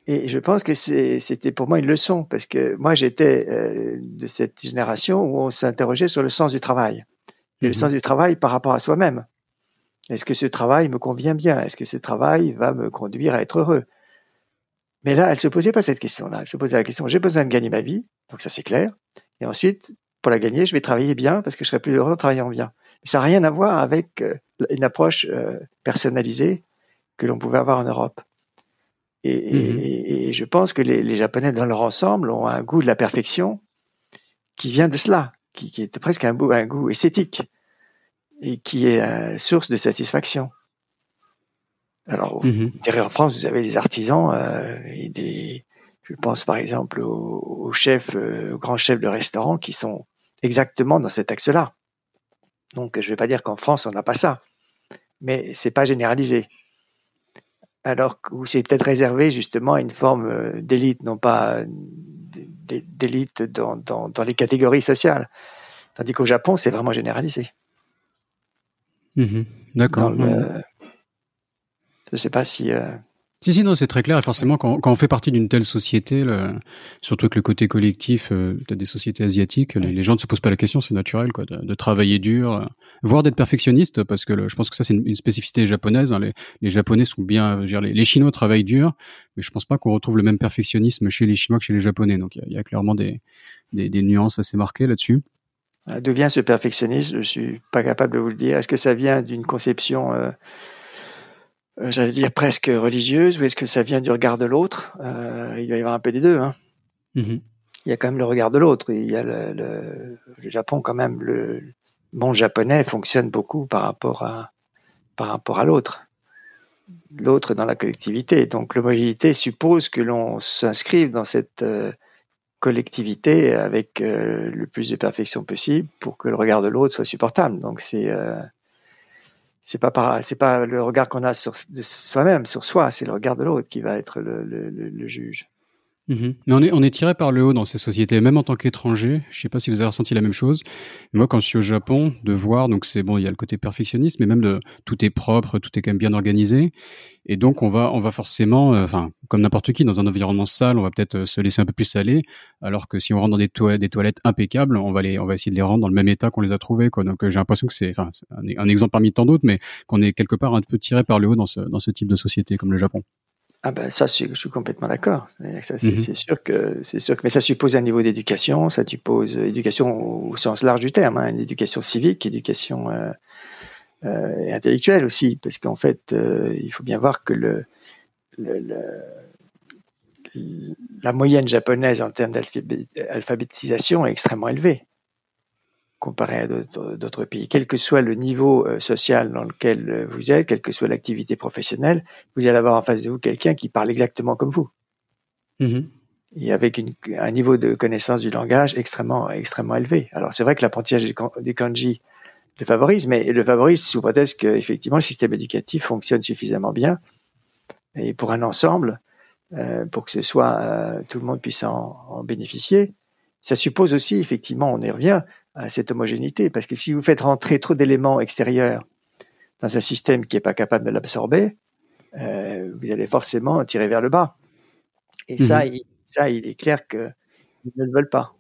Et je pense que c'est, c'était pour moi une leçon, parce que moi j'étais euh, de cette génération où on s'interrogeait sur le sens du travail. Et mmh. le sens du travail par rapport à soi-même. Est-ce que ce travail me convient bien ? Est-ce que ce travail va me conduire à être heureux ? Mais là, elle ne se posait pas cette question-là. Elle se posait la question, j'ai besoin de gagner ma vie, donc ça c'est clair. Et ensuite, pour la gagner, je vais travailler bien parce que je serai plus heureux en travaillant bien. Ça n'a rien à voir avec une approche personnalisée que l'on pouvait avoir en Europe. Et, mm-hmm. et, et je pense que les, les Japonais, dans leur ensemble, ont un goût de la perfection qui vient de cela, qui, qui est presque un, un goût esthétique et qui est source de satisfaction. Alors, mm-hmm. vous direz, en France, vous avez des artisans euh, et des... Je pense par exemple aux, aux chefs, aux grands chefs de restaurants qui sont exactement dans cet axe-là. Donc, je ne vais pas dire qu'en France, on n'a pas ça, mais ce n'est pas généralisé. Alors que c'est peut-être réservé justement à une forme d'élite, non pas d'élite dans, dans, dans les catégories sociales. Tandis qu'au Japon, c'est vraiment généralisé. Mmh, d'accord. Le... Mmh. Je ne sais pas si... Euh... Si, si, non, c'est très clair. Et forcément, quand, quand on fait partie d'une telle société, là, surtout avec le côté collectif euh, des sociétés asiatiques, les, les gens ne se posent pas la question, c'est naturel, quoi, de, de travailler dur, euh, voire d'être perfectionniste, parce que le, je pense que ça, c'est une, une spécificité japonaise. Hein, les, les Japonais sont bien... Je veux dire, les, les Chinois travaillent dur, mais je ne pense pas qu'on retrouve le même perfectionnisme chez les Chinois que chez les Japonais. Donc, il y, y a clairement des, des, des nuances assez marquées là-dessus. D'où vient ce perfectionnisme ? Je ne suis pas capable de vous le dire. Est-ce que ça vient d'une conception... Euh... j'allais dire presque religieuse, ou est-ce que ça vient du regard de l'autre ? euh, Il va y avoir un peu des deux. Hein. Mm-hmm. Il y a quand même le regard de l'autre. Il y a le, le, le Japon quand même, le monde japonais fonctionne beaucoup par rapport à, par rapport à l'autre. L'autre dans la collectivité. Donc l'homogénéité suppose que l'on s'inscrive dans cette euh, collectivité avec euh, le plus de perfection possible pour que le regard de l'autre soit supportable. Donc c'est... Euh, C'est pas par, c'est pas le regard qu'on a sur de soi-même, sur soi, c'est le regard de l'autre qui va être le, le, le, le juge. Mmh. Mais on est, on est tiré par le haut dans ces sociétés, même en tant qu'étranger. Je sais pas si vous avez ressenti la même chose. Moi, quand je suis au Japon, de voir, donc c'est bon, il y a le côté perfectionniste, mais même de tout est propre, tout est quand même bien organisé. Et donc, on va, on va forcément, euh, enfin, comme n'importe qui, dans un environnement sale, on va peut-être se laisser un peu plus aller. Alors que si on rentre dans des, to- des toilettes impeccables, on va les, on va essayer de les rendre dans le même état qu'on les a trouvés, quoi. Donc, euh, j'ai l'impression que c'est, enfin, c'est un, un exemple parmi tant d'autres, mais qu'on est quelque part un peu tiré par le haut dans ce, dans ce type de société comme le Japon. Ah ben ça, je suis complètement d'accord. Ça, c'est, mmh. c'est sûr que c'est sûr que, mais ça suppose un niveau d'éducation, ça suppose éducation au sens large du terme, hein, une éducation civique, éducation euh, euh, intellectuelle aussi, parce qu'en fait, euh, il faut bien voir que le, le, le la moyenne japonaise en termes d'alphabétisation est extrêmement élevée comparé à d'autres, d'autres pays. Quel que soit le niveau social dans lequel vous êtes, quelle que soit l'activité professionnelle, vous allez avoir en face de vous quelqu'un qui parle exactement comme vous. Mm-hmm. Et avec une, un niveau de connaissance du langage extrêmement, extrêmement élevé. Alors, c'est vrai que l'apprentissage des kanji le favorise, mais le favorise sous prétexte qu'effectivement, le système éducatif fonctionne suffisamment bien et pour un ensemble, euh, pour que ce soit, euh, tout le monde puisse en, en bénéficier. Ça suppose aussi, effectivement, on y revient, à cette homogénéité, parce que si vous faites rentrer trop d'éléments extérieurs dans un système qui n'est pas capable de l'absorber, euh, vous allez forcément tirer vers le bas. Et mm-hmm. ça, il, ça, il est clair qu'ils ne le veulent pas.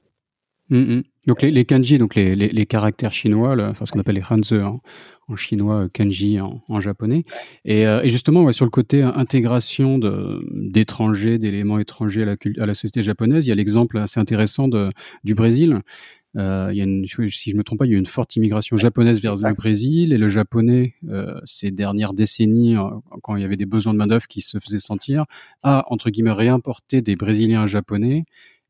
Mm-hmm. Donc les, les kanji, donc les, les, les caractères chinois, là, enfin ce qu'on appelle les hanzi hein, en chinois, kanji en, en japonais. Et, euh, et justement, ouais, sur le côté hein, intégration de, d'étrangers, d'éléments étrangers à la, à la société japonaise, il y a l'exemple assez intéressant de, du Brésil. Euh, il y a une, si je me trompe pas, il y a eu une forte immigration japonaise vers le Brésil et le japonais, euh, ces dernières décennies, quand il y avait des besoins de main-d'œuvre qui se faisaient sentir, a entre guillemets réimporté des Brésiliens japonais,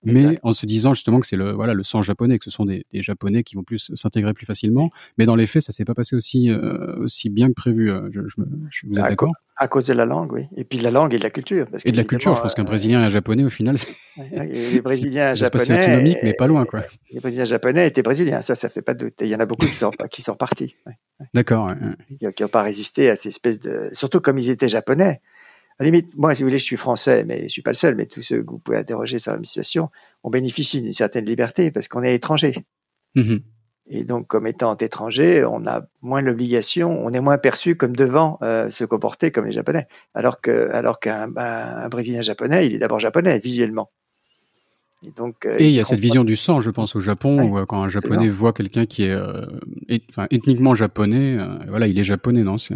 mais exact. En se disant justement que c'est le voilà le sang japonais, que ce sont des, des japonais qui vont plus s'intégrer plus facilement. Mais dans les faits, ça s'est pas passé aussi euh, aussi bien que prévu. Je, je, je vous êtes d'accord co- À cause de la langue, oui. Et puis de la langue et de la culture. Parce et de la culture, je pense qu'un euh, Brésilien et un Japonais, au final, c'est... Et les Brésiliens c'est, japonais... C'est pas si autonomique, mais pas loin, quoi. Les Brésiliens japonais étaient Brésiliens, ça, ça fait pas de doute. Et il y en a beaucoup qui sont, qui sont partis. Ouais. D'accord, ouais, ouais. Qui n'ont pas résisté à ces espèces de... Surtout comme ils étaient japonais. À la limite, moi, si vous voulez, je suis français, mais je suis pas le seul, mais tous ceux que vous pouvez interroger sur la même situation, on bénéficie d'une certaine liberté parce qu'on est étranger. Mm-hmm. Et donc, comme étant étranger, on a moins l'obligation, on est moins perçu comme devant euh, se comporter comme les Japonais. Alors que, alors qu'un un Brésilien japonais, il est d'abord japonais visuellement. Et donc, euh, et il y a cette vision du sang, je pense, au Japon, ouais, où euh, quand un Japonais voit quelqu'un qui est, euh, est enfin, ethniquement japonais, euh, voilà, il est japonais, non c'est...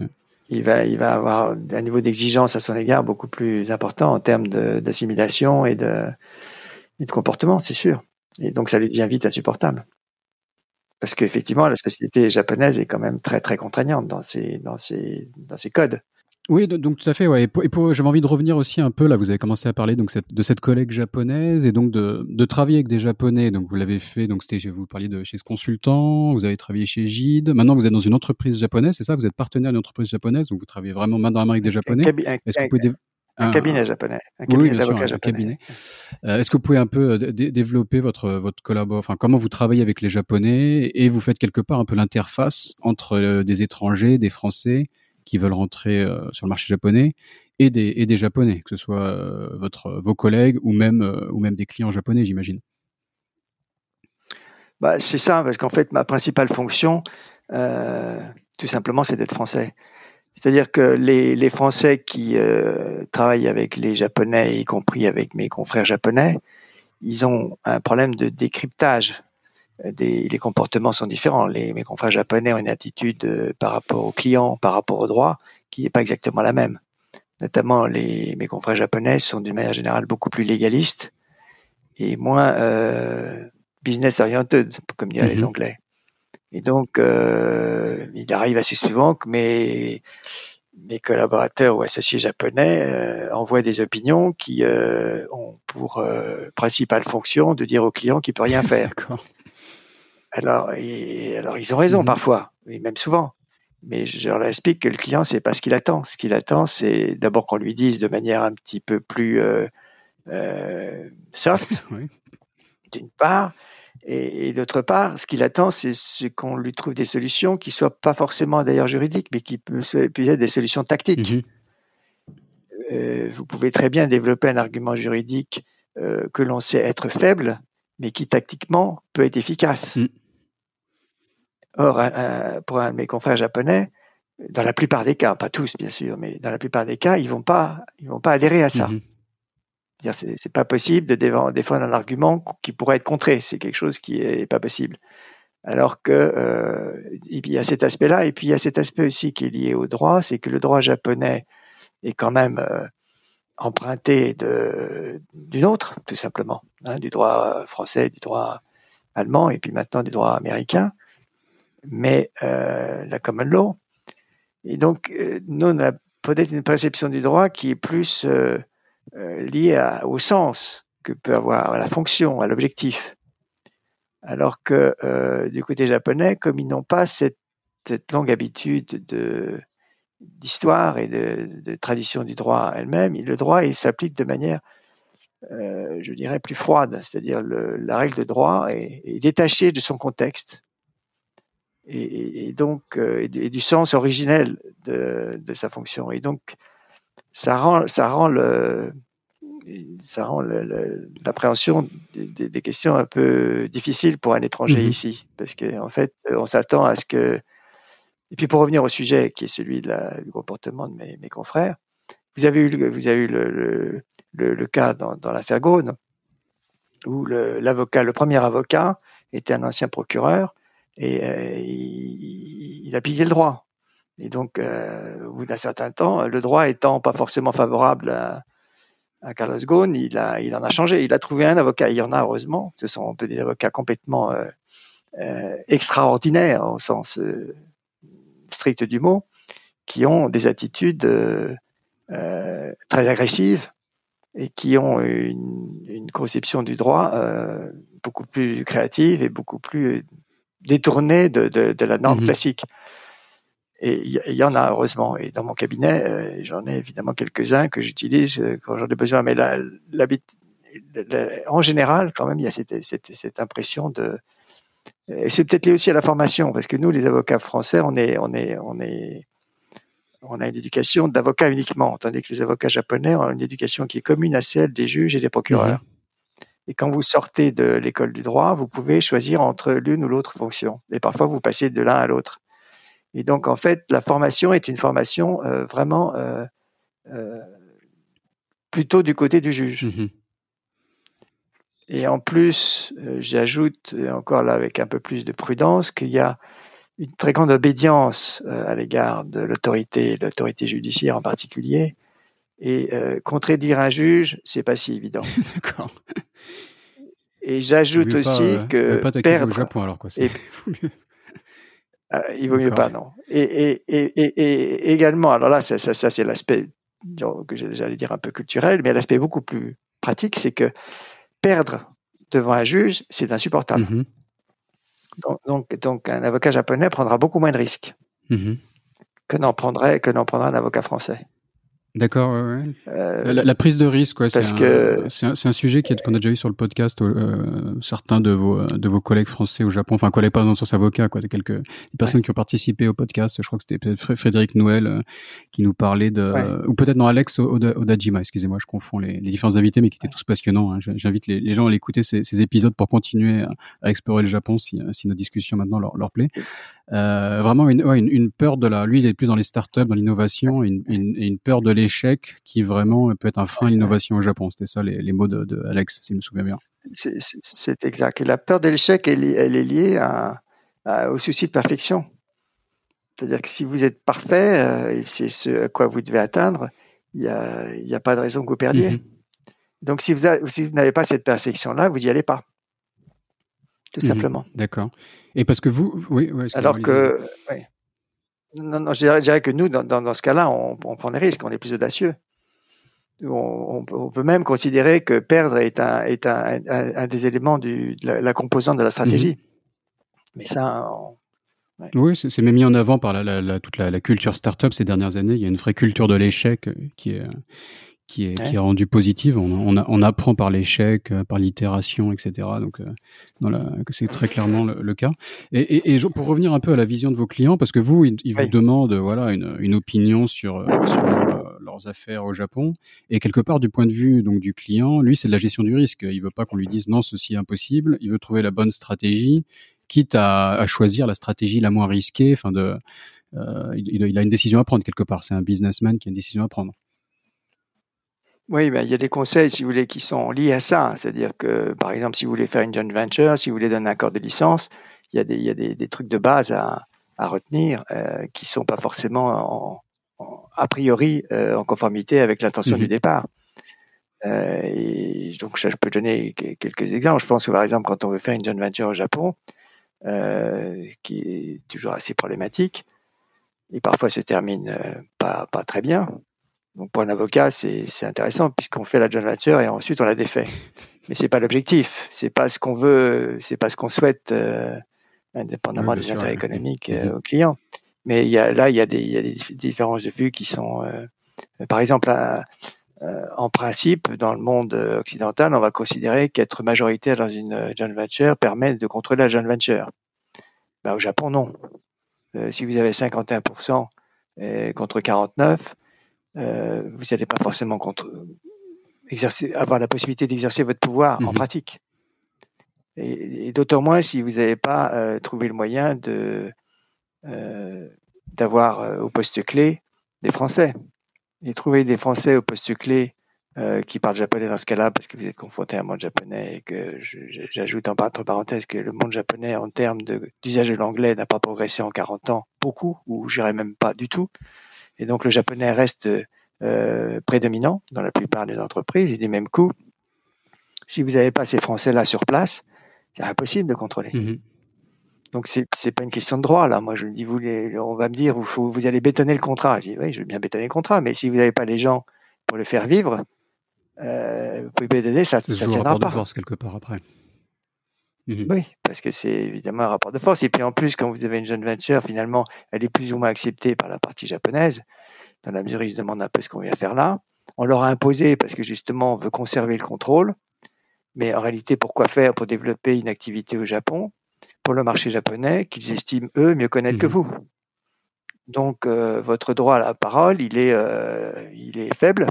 Il va, il va avoir un niveau d'exigence à son égard beaucoup plus important en termes de, d'assimilation et de, et de comportement, c'est sûr. Et donc, ça lui devient vite insupportable. Parce qu'effectivement, la société japonaise est quand même très, très contraignante dans ses, dans ses, dans ses codes. Oui, donc tout à fait. Ouais. Et pour, et pour, j'avais envie de revenir aussi un peu, là, vous avez commencé à parler donc, cette, de cette collègue japonaise et donc de, de travailler avec des Japonais. Donc vous l'avez fait, donc c'était, vous parliez de chez ce consultant, vous avez travaillé chez Gide. Maintenant, vous êtes dans une entreprise japonaise, c'est ça ? Vous êtes partenaire d'une entreprise japonaise, donc vous travaillez vraiment main dans la main avec des Japonais. Est-ce que vous pouvez dé- Un, un cabinet japonais, un cabinet oui, d'avocats japonais. Euh, est-ce que vous pouvez un peu d- développer votre votre collabor, enfin comment vous travaillez avec les Japonais et vous faites quelque part un peu l'interface entre euh, des étrangers, des Français qui veulent rentrer euh, sur le marché japonais et des et des Japonais, que ce soit euh, votre vos collègues ou même euh, ou même des clients japonais, j'imagine. Bah c'est ça, parce qu'en fait ma principale fonction, euh, tout simplement, c'est d'être français. C'est-à-dire que les, les Français qui euh, travaillent avec les Japonais, y compris avec mes confrères japonais, ils ont un problème de décryptage. Des, les comportements sont différents. Les, mes confrères japonais ont une attitude euh, par rapport aux clients, par rapport au droit, qui n'est pas exactement la même. Notamment, les, mes confrères japonais sont d'une manière générale beaucoup plus légalistes et moins euh, business-oriented, comme diraient les Anglais. Et donc, euh, il arrive assez souvent que mes, mes collaborateurs ou associés japonais euh, envoient des opinions qui euh, ont pour euh, principale fonction de dire au client qu'il peut rien faire. D'accord. Alors, et, alors, ils ont raison mmh. parfois, et même souvent. Mais je leur explique que le client, c'est pas ce qu'il attend. Ce qu'il attend, c'est d'abord qu'on lui dise de manière un petit peu plus euh, euh, soft, oui. d'une part. Et d'autre part, ce qu'il attend, c'est qu'on lui trouve des solutions qui soient pas forcément d'ailleurs juridiques, mais qui puissent être des solutions tactiques. Mmh. Euh, vous pouvez très bien développer un argument juridique euh, que l'on sait être faible, mais qui tactiquement peut être efficace. Mmh. Or, un, un, pour un de mes confrères japonais, dans la plupart des cas, pas tous bien sûr, mais dans la plupart des cas, ils vont pas, ils vont pas adhérer à ça. Mmh. C'est, c'est pas possible de défendre un argument qui pourrait être contré. C'est quelque chose qui est pas possible. Alors que euh, il y a cet aspect-là, et puis il y a cet aspect aussi qui est lié au droit, c'est que le droit japonais est quand même euh, emprunté de, d'une autre, tout simplement, hein, du droit français, du droit allemand, et puis maintenant du droit américain, mais euh, la common law. Et donc, euh, nous, on a peut-être une perception du droit qui est plus euh, Euh, lié à, au sens que peut avoir à la fonction, à l'objectif. Alors que euh, du côté japonais, comme ils n'ont pas cette, cette longue habitude de, d'histoire et de, de tradition du droit elle-même, le droit il s'applique de manière, euh, je dirais, plus froide. C'est-à-dire le, la règle de droit est, est détachée de son contexte et, et, et donc euh, et, et du sens originel de, de sa fonction. Et donc ça rend, ça rend le, ça rend le, le, l'appréhension des, des questions un peu difficile pour un étranger mmh. ici, parce que en fait, on s'attend à ce que. Et puis pour revenir au sujet qui est celui de la, du comportement de mes, mes confrères, vous avez eu, vous avez eu le, le, le, le cas dans, dans l'affaire Ghosn, où le, l'avocat, le premier avocat, était un ancien procureur et euh, il, il a pillé le droit. Et donc, euh, au bout d'un certain temps, le droit étant pas forcément favorable à, à Carlos Ghosn, il, a, il en a changé. Il a trouvé un avocat. Il y en a, heureusement. Ce sont un peu des avocats complètement euh, euh, extraordinaires, au sens euh, strict du mot, qui ont des attitudes euh, euh, très agressives et qui ont une, une conception du droit euh, beaucoup plus créative et beaucoup plus détournée de, de, de la norme mmh. classique. Et il y en a, heureusement. Et dans mon cabinet, euh, j'en ai évidemment quelques-uns que j'utilise euh, quand j'en ai besoin. Mais la, la, la, en général, quand même, il y a cette, cette, cette impression de... Et c'est peut-être lié aussi à la formation, parce que nous, les avocats français, on, est, on, est, on, est, on a une éducation d'avocats uniquement, tandis que les avocats japonais ont une éducation qui est commune à celle des juges et des procureurs. Mmh. Et quand vous sortez de l'école du droit, vous pouvez choisir entre l'une ou l'autre fonction. Et parfois, vous passez de l'un à l'autre. Et donc, en fait, la formation est une formation euh, vraiment euh, euh, plutôt du côté du juge. Mmh. Et en plus, euh, j'ajoute, encore là avec un peu plus de prudence, qu'il y a une très grande obédience euh, à l'égard de l'autorité, l'autorité judiciaire en particulier. Et euh, contredire un juge, c'est pas si évident. D'accord. Et j'ajoute pas, aussi euh, que pas perdre... Au Japon, alors, quoi. C'est... Et... Il vaut mieux D'accord. pas, non. Et, et, et, et, et également, alors là, ça, ça, ça c'est l'aspect que j'allais dire un peu culturel, mais l'aspect beaucoup plus pratique, c'est que perdre devant un juge, c'est insupportable. Mm-hmm. Donc, donc, donc, un avocat japonais prendra beaucoup moins de risques mm-hmm. que n'en prendrait, que n'en prendra un avocat français. D'accord, ouais, ouais. Euh, la, la prise de risque, ouais, parce c'est, que... un, c'est, un, c'est un sujet qui est, qu'on a déjà eu sur le podcast. Euh, certains de vos de vos collègues français au Japon, enfin collègues pas dans le sens avocat, quoi, de quelques des personnes ouais. qui ont participé au podcast. Je crois que c'était peut-être Frédéric Nouel euh, qui nous parlait de, ouais. euh, ou peut-être non Alex Odajima. Excusez-moi, je confonds les, les différents invités, mais qui étaient ouais. tous passionnants. Hein. J'invite les, les gens à écouter ces, ces épisodes pour continuer à, à explorer le Japon si, si nos discussions maintenant leur, leur plaît. Euh, vraiment une, ouais, une une peur de la. Lui, il est plus dans les startups, dans l'innovation, et une, une, une peur de les échec qui vraiment peut être un frein à l'innovation au Japon. C'était ça les, les mots de, de Alex, si je me souviens bien. C'est, c'est, c'est exact. Et la peur de l'échec, elle, elle est liée à, à, au souci de perfection. C'est-à-dire que si vous êtes parfait, euh, c'est ce à quoi vous devez atteindre, il n'y a, a pas de raison que vous perdiez. Mm-hmm. Donc, si vous, a, si vous n'avez pas cette perfection-là, vous n'y allez pas. Tout mm-hmm. simplement. D'accord. Et parce que vous... oui. Ouais, alors que... Oui. Non, non, je dirais, je dirais que nous, dans, dans, dans ce cas-là, on, on prend des risques, on est plus audacieux. On, on, on peut même considérer que perdre est un, est un, un, un des éléments du, de la, la composante de la stratégie. Mmh. Mais ça, on... Ouais. Oui, c'est, c'est même mis en avant par la, la, la, toute la, la culture start-up ces dernières années. Il y a une vraie culture de l'échec qui est, qui est, ouais. qui est rendue positive. On, on, on apprend par l'échec, par l'itération, et cetera. Donc, dans la, c'est très clairement le, le cas. Et, et, et pour revenir un peu à la vision de vos clients, parce que vous, ils, ils oui. vous demandent voilà, une, une opinion sur... sur leurs affaires au Japon, et quelque part du point de vue donc du client, lui c'est de la gestion du risque. Il veut pas qu'on lui dise non, ceci est impossible. Il veut trouver la bonne stratégie, quitte à, à choisir la stratégie la moins risquée. Enfin de, euh, il, il a une décision à prendre quelque part. C'est un businessman qui a une décision à prendre. Oui, ben il y a des conseils si vous voulez qui sont liés à ça. C'est-à-dire que par exemple si vous voulez faire une joint venture, si vous voulez donner un accord de licence, il y a des il y a des, des trucs de base à à retenir euh, qui sont pas forcément en a priori euh, en conformité avec l'intention mmh. du départ. Euh, et donc, je peux donner quelques exemples. Je pense que, par exemple, quand on veut faire une joint venture au Japon, euh, qui est toujours assez problématique, et parfois se termine euh, pas, pas très bien. Donc, pour un avocat, c'est, c'est intéressant puisqu'on fait la joint venture et ensuite on la défait. Mais c'est pas l'objectif. C'est pas ce qu'on veut, c'est pas ce qu'on souhaite, euh, indépendamment oui, des sûr, intérêts oui. économiques euh, mmh. aux clients. Mais il y a, là, il y a des, il y a des différences de vues qui sont, euh, par exemple, euh, euh, en principe, dans le monde occidental, on va considérer qu'être majoritaire dans une joint venture permet de contrôler la joint venture. Ben, au Japon, non. Euh, si vous avez cinquante et un pour cent et, contre quarante-neuf, euh, vous n'allez pas forcément contre, exercer, avoir la possibilité d'exercer votre pouvoir mmh. en pratique. Et, et d'autant moins si vous n'avez pas euh, trouvé le moyen de Euh, d'avoir euh, au poste clé des Français. Et trouver des Français au poste clé euh, qui parlent japonais dans ce cas-là, parce que vous êtes confronté à un monde japonais et que je, j'ajoute entre parenthèses que le monde japonais en termes de, d'usage de l'anglais n'a pas progressé en quarante ans, beaucoup, ou j'irais même pas du tout. Et donc le japonais reste euh, prédominant dans la plupart des entreprises. Et du même coup, si vous n'avez pas ces Français-là sur place, c'est impossible de contrôler. Mm-hmm. Donc, c'est, c'est pas une question de droit, là. Moi, je me dis, vous les, on va me dire, vous, faut, vous allez bétonner le contrat. Je dis, oui, je veux bien bétonner le contrat, mais si vous n'avez pas les gens pour le faire vivre, euh, vous pouvez bétonner, ça ne tiendra pas. C'est un rapport de force, quelque part, après. Mmh. Oui, parce que c'est évidemment un rapport de force. Et puis, en plus, quand vous avez une joint venture, finalement, elle est plus ou moins acceptée par la partie japonaise, dans la mesure où ils se demandent un peu ce qu'on vient faire là. On leur a imposé, parce que justement, on veut conserver le contrôle. Mais en réalité, pourquoi faire pour développer une activité au Japon pour le marché japonais, qu'ils estiment, eux, mieux connaître mmh. que vous. Donc, euh, votre droit à la parole, il est, euh, il est faible,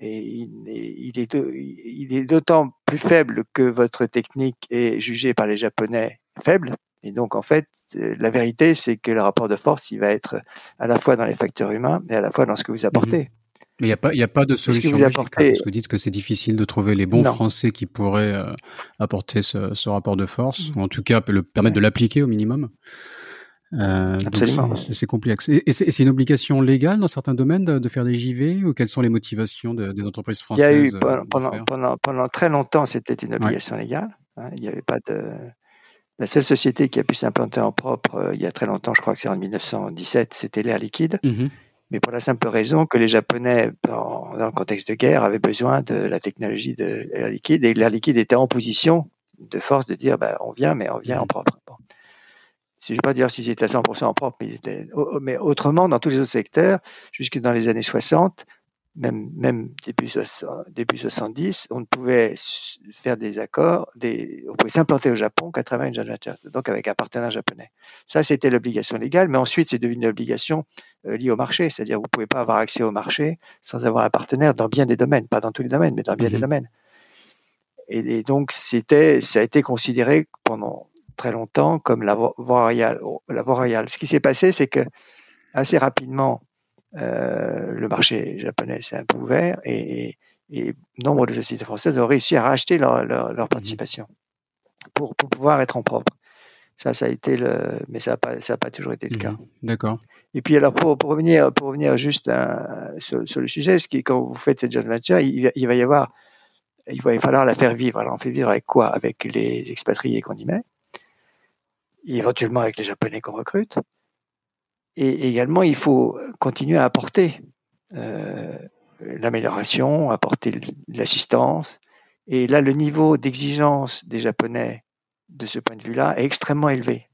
et il est, il, est de, il est d'autant plus faible que votre technique est jugée par les Japonais faible. Et donc, en fait, euh, la vérité, c'est que le rapport de force, il va être à la fois dans les facteurs humains, et à la fois dans ce que vous apportez. Mmh. Mais il n'y a pas, il n'y a pas de solution magique, apportez... parce que vous dites que c'est difficile de trouver les bons non. Français qui pourraient euh, apporter ce, ce rapport de force, mmh. ou en tout cas le permettre de l'appliquer au minimum. Euh, Absolument. C'est, c'est complexe. Et, et, c'est, et c'est une obligation légale dans certains domaines de, de faire des J V, ou quelles sont les motivations de, des entreprises françaises? Il y a eu, pendant, pendant, pendant, pendant très longtemps, c'était une obligation ouais. légale. Hein, il n'y avait pas de... La seule société qui a pu s'implanter en propre, euh, il y a très longtemps, je crois que c'est en dix-neuf cent dix-sept, c'était l'Air Liquide. Mmh. Mais pour la simple raison que les Japonais, dans, dans le contexte de guerre, avaient besoin de la technologie de l'Air Liquide, et l'Air Liquide était en position de force de dire bah, « on vient, mais on vient en propre bon. ». Je ne vais pas dire s'ils étaient à cent pour cent en propre, mais, ils étaient, mais autrement, dans tous les autres secteurs, jusque dans les années soixante, même, même début soixante-dix, on pouvait faire des accords, des, on pouvait s'implanter au Japon qu'à travers une joint venture, donc avec un partenaire japonais. Ça, c'était l'obligation légale, mais ensuite, c'est devenu une obligation euh, liée au marché, c'est-à-dire vous ne pouvez pas avoir accès au marché sans avoir un partenaire dans bien des domaines, pas dans tous les domaines, mais dans bien mmh. des domaines. Et, et donc, c'était, ça a été considéré pendant très longtemps comme la voie royale. La voie royale. Ce qui s'est passé, c'est que assez rapidement, Euh, le marché japonais s'est un peu ouvert et, et, et nombre de sociétés françaises ont réussi à racheter leur, leur, leur participation pour, pour pouvoir être en propre. Ça, ça a été le, mais ça n'a pas, ça n'a pas toujours été le mmh, cas. D'accord. Et puis alors pour, pour revenir, pour revenir juste à, sur, sur le sujet, ce qui, quand vous faites cette joint venture, il, il va y avoir, il va falloir la faire vivre. Alors on fait vivre avec quoi? Avec les expatriés qu'on y met, et éventuellement avec les Japonais qu'on recrute. Et également, il faut continuer à apporter euh, l'amélioration, apporter l'assistance. Et là, le niveau d'exigence des Japonais, de ce point de vue-là, est extrêmement élevé.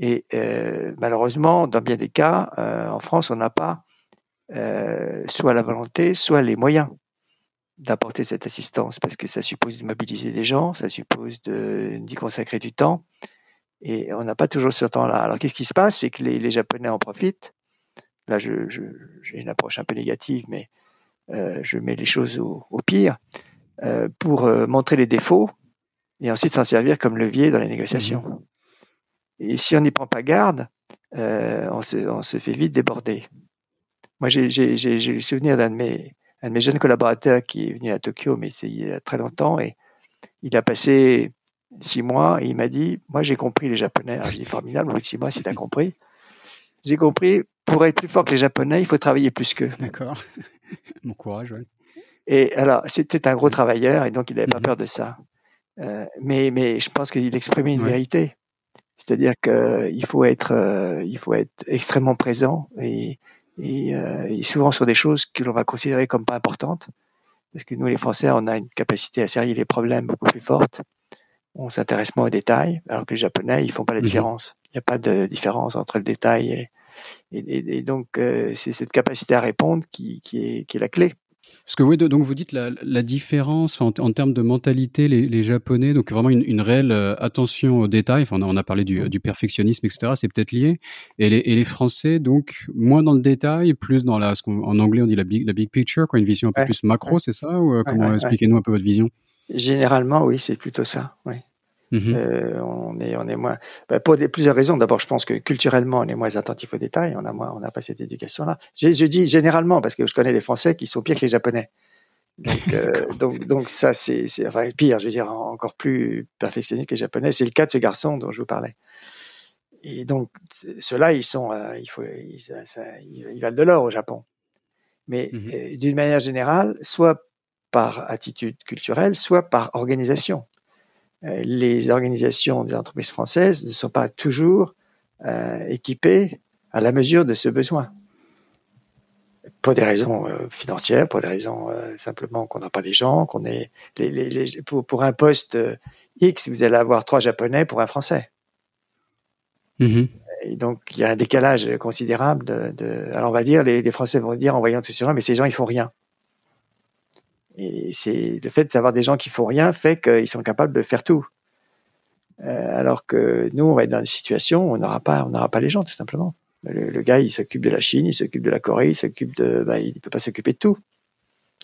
Et euh, malheureusement, dans bien des cas, euh, en France, on n'a pas euh, soit la volonté, soit les moyens d'apporter cette assistance, parce que ça suppose de mobiliser des gens, ça suppose de, d'y consacrer du temps. Et on n'a pas toujours ce temps-là. Alors, qu'est-ce qui se passe? C'est que les, les Japonais en profitent. Là, je, je, j'ai une approche un peu négative, mais euh, je mets les choses au, au pire euh, pour euh, montrer les défauts et ensuite s'en servir comme levier dans les négociations. Et si on n'y prend pas garde, euh, on, se, on se fait vite déborder. Moi, j'ai, j'ai, j'ai, j'ai le souvenir d'un de mes, un de mes jeunes collaborateurs qui est venu à Tokyo, mais c'est il y a très longtemps, et il a passé six mois, et il m'a dit, moi j'ai compris les Japonais. Alors, j'ai dit, formidable, au bout de six mois, si t'as compris. J'ai compris, pour être plus fort que les Japonais, il faut travailler plus qu'eux. D'accord. Bon courage, ouais. Et alors, c'était un gros travailleur, et donc il n'avait mm-hmm. pas peur de ça. Euh, mais, mais je pense qu'il exprimait une ouais. vérité. C'est-à-dire qu'il faut être, euh, il faut être extrêmement présent, et, et, euh, et souvent sur des choses que l'on va considérer comme pas importantes. Parce que nous, les Français, on a une capacité à serrer les problèmes beaucoup plus forte. On s'intéresse moins aux détails, alors que les Japonais, ils font pas la différence. Il n'y a pas de différence entre le détail et, et, et donc euh, c'est cette capacité à répondre qui, qui, est, qui est la clé. Parce que oui, donc vous dites la, la différence en, en termes de mentalité, les, les Japonais, donc vraiment une, une réelle attention aux détails. Enfin, on a, on a parlé du, du perfectionnisme, et cetera. C'est peut-être lié. Et les, et les Français, donc moins dans le détail, plus dans la, ce qu'on, en anglais on dit la big, la big picture, quoi, une vision un peu ouais. plus macro, ouais. c'est ça? Ou, ouais, comment ouais, expliquez-nous ouais. un peu votre vision? Généralement, oui, c'est plutôt ça. Oui. Mmh. Euh, on est, on est moins. Ben, pour des, plusieurs raisons. D'abord, je pense que culturellement, on est moins attentif aux détails. On a moins, on n'a pas cette éducation-là. Je, je dis généralement parce que je connais les Français qui sont pires que les Japonais. Donc, euh, donc, donc ça, c'est, c'est enfin, pire. Je veux dire, encore plus perfectionniste que les Japonais. C'est le cas de ce garçon dont je vous parlais. Et donc, ceux-là, ils sont, euh, il faut, ils, ça, ça, ils valent de l'or au Japon. Mais mmh. euh, d'une manière générale, soit par attitude culturelle, soit par organisation. Euh, les organisations des entreprises françaises ne sont pas toujours euh, équipées à la mesure de ce besoin. Pour des raisons euh, financières, pour des raisons euh, simplement qu'on n'a pas les gens, qu'on est les, les, les, pour, pour un poste euh, X, vous allez avoir trois Japonais pour un Français. Mmh. Et donc, il y a un décalage considérable. De, de, alors, on va dire, les, les Français vont dire en voyant tous ces gens, mais ces gens, ils font rien. Et c'est le fait d'avoir des gens qui font rien fait qu'ils sont capables de faire tout. Euh, alors que nous, on va être dans des situations où on n'aura pas, on n'aura pas les gens, tout simplement. Le, le gars, il s'occupe de la Chine, il s'occupe de la Corée, il s'occupe de, ben, il peut pas s'occuper de tout.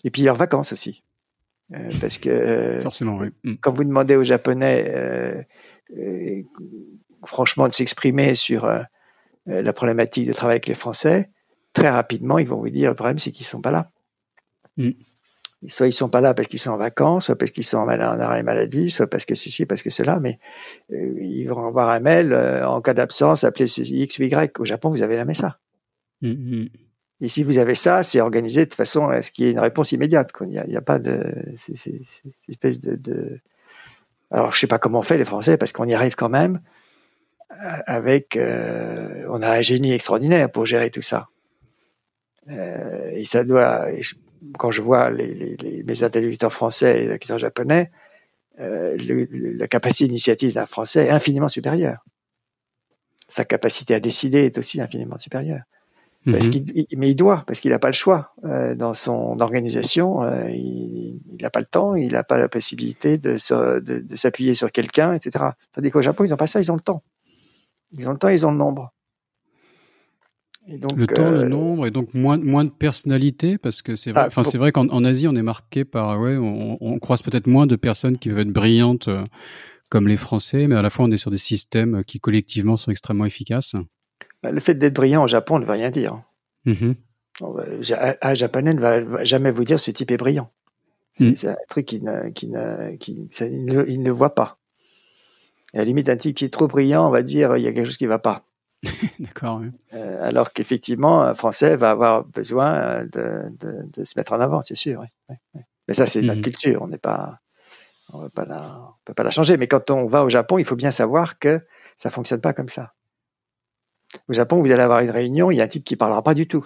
Et puis, il est en vacances aussi. Euh, parce que, euh, forcément, oui. Quand vous demandez aux Japonais, euh, euh, franchement, de s'exprimer sur euh, la problématique de travail avec les Français, très rapidement, ils vont vous dire, le problème, c'est qu'ils sont pas là. Mm. Soit ils sont pas là parce qu'ils sont en vacances, soit parce qu'ils sont en, mal- en arrêt maladie, soit parce que ceci, parce que cela, mais euh, ils vont avoir un mail euh, en cas d'absence, appelez X ou Y. Au Japon, vous avez jamais ça. Mm-hmm. Et si vous avez ça, c'est organisé de façon à ce qu'il y ait une réponse immédiate. Il n'y a, a pas de c'est, c'est, c'est une espèce de, de. Alors je sais pas comment on fait les Français parce qu'on y arrive quand même avec. Euh, on a un génie extraordinaire pour gérer tout ça. Euh, et ça doit. Et je, Quand je vois les, les, les, mes interlocuteurs français et les interlocuteurs japonais, euh, le, le, la capacité d'initiative d'un Français est infiniment supérieure. Sa capacité à décider est aussi infiniment supérieure. Parce qu'il, il, mais il doit, parce qu'il n'a pas le choix euh, dans son organisation. Euh, il n'a pas le temps, il n'a pas la possibilité de, se, de, de s'appuyer sur quelqu'un, et cetera. Tandis qu'au Japon, ils n'ont pas ça, ils ont le temps. Ils ont le temps, ils ont le nombre. Et donc, le temps, euh, le nombre, et donc moins, moins de personnalité, parce que c'est vrai, ah, pour... c'est vrai qu'en en Asie, on est marqué par, ouais, on, on croise peut-être moins de personnes qui veulent être brillantes euh, comme les Français, mais à la fois, on est sur des systèmes qui collectivement sont extrêmement efficaces. Le fait d'être brillant au Japon ne veut rien dire. Mm-hmm. Un Japonais ne va jamais vous dire ce type est brillant. C'est, mm. c'est un truc qu'il ne, qu'il ne, qu'il, ça, il ne, il ne voit pas. Et à la limite, un type qui est trop brillant, on va dire il y a quelque chose qui ne va pas. D'accord. Oui. Euh, alors qu'effectivement, un Français va avoir besoin de, de, de se mettre en avant, c'est sûr. Oui, oui, oui. Mais ça, c'est mm-hmm. notre culture. On n'est pas, on ne peut pas la changer. Mais quand on va au Japon, il faut bien savoir que ça ne fonctionne pas comme ça. Au Japon, vous allez avoir une réunion, il y a un type qui ne parlera pas du tout.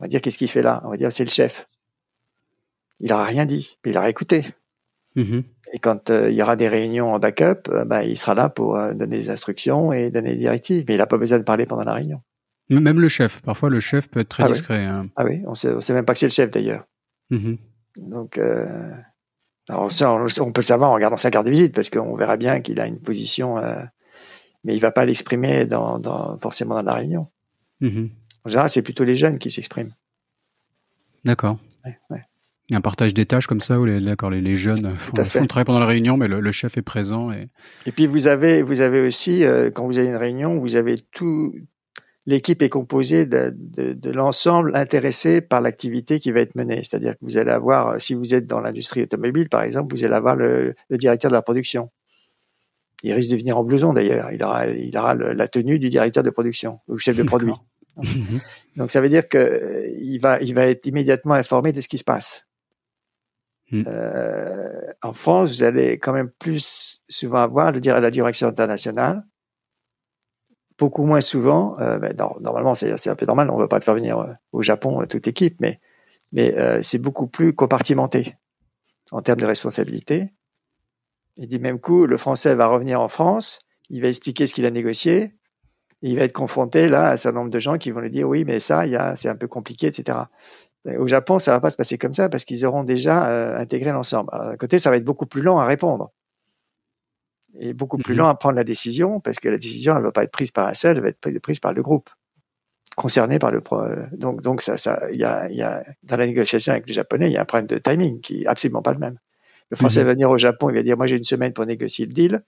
On va dire, qu'est-ce qu'il fait là ? On va dire, c'est le chef. Il n'aura rien dit, mais il aura écouté. Mmh. Et quand euh, il y aura des réunions en backup, euh, bah, il sera là pour euh, donner les instructions et donner les directives, mais il n'a pas besoin de parler pendant la réunion. Même le chef. Parfois, le chef peut être très ah discret. Oui. Hein. Ah oui, on ne sait même pas que c'est le chef, d'ailleurs. Mmh. Donc, euh, alors, ça, on, on peut le savoir en regardant sa carte de visite, parce qu'on verra bien qu'il a une position... Euh, mais il ne va pas l'exprimer dans, dans, forcément dans la réunion. Mmh. En général, c'est plutôt les jeunes qui s'expriment. D'accord. Ouais, ouais. Il y a un partage des tâches comme ça, où les, d'accord, les, les jeunes font, font le travail pendant la réunion, mais le, le chef est présent. Et, et puis, vous avez, vous avez aussi, euh, quand vous avez une réunion, vous avez tout... L'équipe est composée de, de, de l'ensemble intéressé par l'activité qui va être menée. C'est-à-dire que vous allez avoir, si vous êtes dans l'industrie automobile, par exemple, vous allez avoir le, le directeur de la production. Il risque de venir en blouson d'ailleurs. Il aura, il aura le, la tenue du directeur de production ou chef de produit. Donc ça veut dire que il va, il va être immédiatement informé de ce qui se passe. Mm. Euh, en France, vous allez quand même plus souvent avoir le dire la direction internationale, beaucoup moins souvent. Euh, ben, non, normalement, c'est, c'est un peu normal. On ne va pas le faire venir euh, au Japon euh, toute équipe, mais, mais euh, c'est beaucoup plus compartimenté en termes de responsabilité. Et du même coup, le Français va revenir en France, il va expliquer ce qu'il a négocié, et il va être confronté là à un certain nombre de gens qui vont lui dire « oui, mais ça, y a, c'est un peu compliqué, et cetera » Au Japon, ça va pas se passer comme ça parce qu'ils auront déjà euh, intégré l'ensemble. Alors, d'un côté, ça va être beaucoup plus lent à répondre et beaucoup plus lent à prendre la décision parce que la décision, elle va pas être prise par un seul, elle va être prise par le groupe concerné par le pro... donc donc ça ça il y a il y a dans la négociation avec les Japonais, il y a un problème de timing qui est absolument pas le même. Le Français mmh. va venir au Japon, il va dire « moi j'ai une semaine pour négocier le deal ».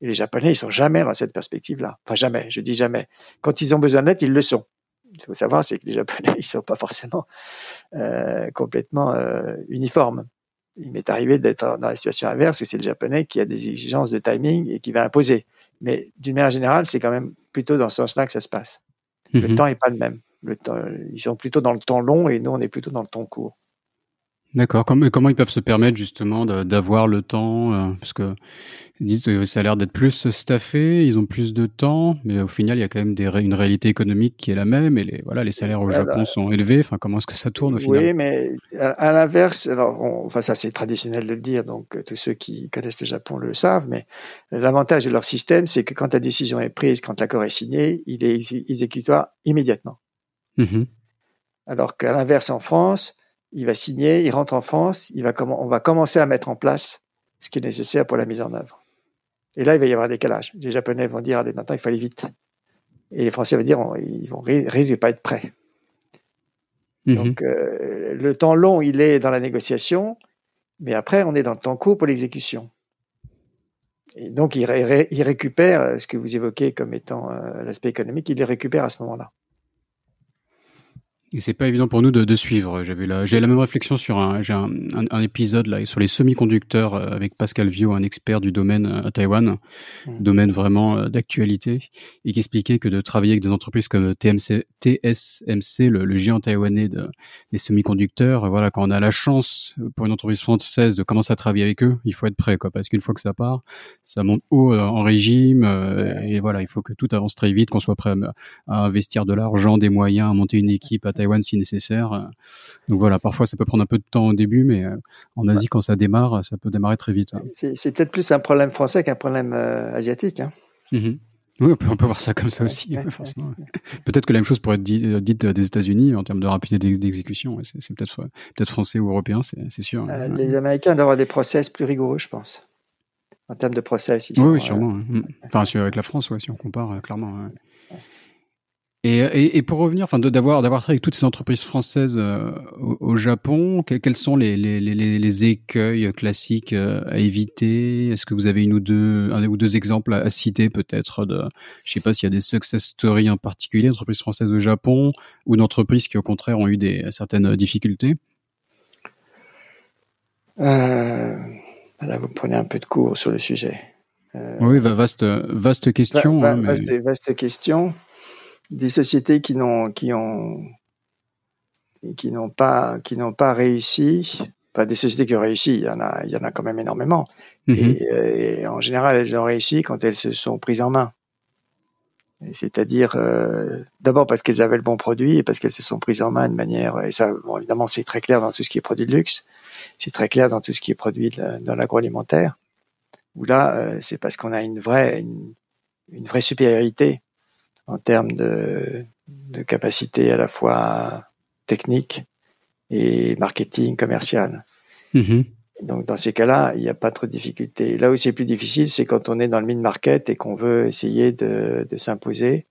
Et les Japonais, ils ne sont jamais dans cette perspective-là. Enfin jamais, je dis jamais. Quand ils ont besoin d'aide, ils le sont. Il faut savoir, c'est que les Japonais, ils ne sont pas forcément euh, complètement euh, uniformes. Il m'est arrivé d'être dans la situation inverse, où c'est le Japonais qui a des exigences de timing et qui va imposer. Mais d'une manière générale, c'est quand même plutôt dans ce sens-là que ça se passe. Mmh. Le temps n'est pas le même. Le temps, ils sont plutôt dans le temps long et nous, on est plutôt dans le temps court. D'accord. Comment, comment ils peuvent se permettre justement de, d'avoir le temps euh, parce que ils disent que ça a l'air d'être plus staffé, ils ont plus de temps, mais au final il y a quand même des, une réalité économique qui est la même et les, voilà, les salaires au Japon alors, sont élevés. Enfin, comment est-ce que ça tourne au final ? Oui, mais à, à l'inverse, alors, on, enfin ça c'est traditionnel de le dire, donc tous ceux qui connaissent le Japon le savent, mais l'avantage de leur système, c'est que quand la décision est prise, quand l'accord est signé, il est exécutoire immédiatement. Mm-hmm. Alors qu'à l'inverse en France. Il va signer, il rentre en France, il va comm- on va commencer à mettre en place ce qui est nécessaire pour la mise en œuvre. Et là, il va y avoir un décalage. Les Japonais vont dire, allez, maintenant, il faut aller vite. Et les Français vont dire, on, ils vont ris- risquent de pas être prêts. Mm-hmm. Donc, euh, le temps long, il est dans la négociation, mais après, on est dans le temps court pour l'exécution. Et donc, ils ré- il récupèrent ce que vous évoquez comme étant euh, l'aspect économique, ils les récupèrent à ce moment-là. Et c'est pas évident pour nous de, de suivre. J'avais la, j'ai la même réflexion sur un, j'ai un, un, un épisode là sur les semi-conducteurs avec Pascal Viaud, un expert du domaine à Taïwan, mmh. domaine vraiment d'actualité, et qui expliquait que de travailler avec des entreprises comme T M C, T S M C, le, le géant taïwanais de, des semi-conducteurs, voilà, quand on a la chance pour une entreprise française de commencer à travailler avec eux, il faut être prêt, quoi, parce qu'une fois que ça part, ça monte haut en régime, euh, et voilà, il faut que tout avance très vite, qu'on soit prêt à, à investir de l'argent, des moyens, à monter une équipe à Taïwan. Taïwan si nécessaire. Donc voilà, parfois ça peut prendre un peu de temps au début, mais en Asie, ouais. quand ça démarre, ça peut démarrer très vite. Hein. C'est, c'est peut-être plus un problème français qu'un problème euh, asiatique. Hein. Mm-hmm. Oui, on peut, on peut voir ça comme ça aussi, ouais, ouais, forcément. Ouais. Peut-être que la même chose pourrait être dit, dite des États-Unis en termes de rapidité d'exécution. C'est, c'est peut-être, peut-être français ou européen, c'est, c'est sûr. Euh, ouais. Les Américains doivent avoir des process plus rigoureux, je pense. En termes de process, ils oui, sont... Oui, sûrement. Euh... Ouais. Enfin, avec la France, ouais, si on compare, clairement. Ouais. Ouais. Et, et, et pour revenir, enfin, de, d'avoir, d'avoir travaillé avec toutes ces entreprises françaises euh, au, au Japon, que, quels sont les, les, les, les écueils classiques euh, à éviter? Est-ce que vous avez une ou deux, un ou deux exemples à, à citer peut-être de, je sais pas s'il y a des success stories en particulier, d'entreprises françaises au Japon ou d'entreprises qui au contraire ont eu des certaines difficultés? Euh, là, vous prenez un peu de cours sur le sujet. Euh, oui, vaste, vaste question. Va, va, hein, mais... vaste, vaste question. Des sociétés qui n'ont qui ont qui n'ont pas qui n'ont pas réussi, enfin des sociétés qui ont réussi, il y en a il y en a quand même énormément. Mm-hmm. Et, et en général, elles ont réussi quand elles se sont prises en main. Et c'est-à-dire euh, d'abord parce qu'elles avaient le bon produit et parce qu'elles se sont prises en main de manière et ça bon, évidemment c'est très clair dans tout ce qui est produit de luxe, c'est très clair dans tout ce qui est produit de, dans l'agroalimentaire. Où là, euh, c'est parce qu'on a une vraie une, une vraie supériorité en termes de, de capacité à la fois technique et marketing commercial. Mmh. Donc, dans ces cas-là, il n'y a pas trop de difficultés. Là où c'est plus difficile, c'est quand on est dans le mid-market et qu'on veut essayer de, de s'imposer.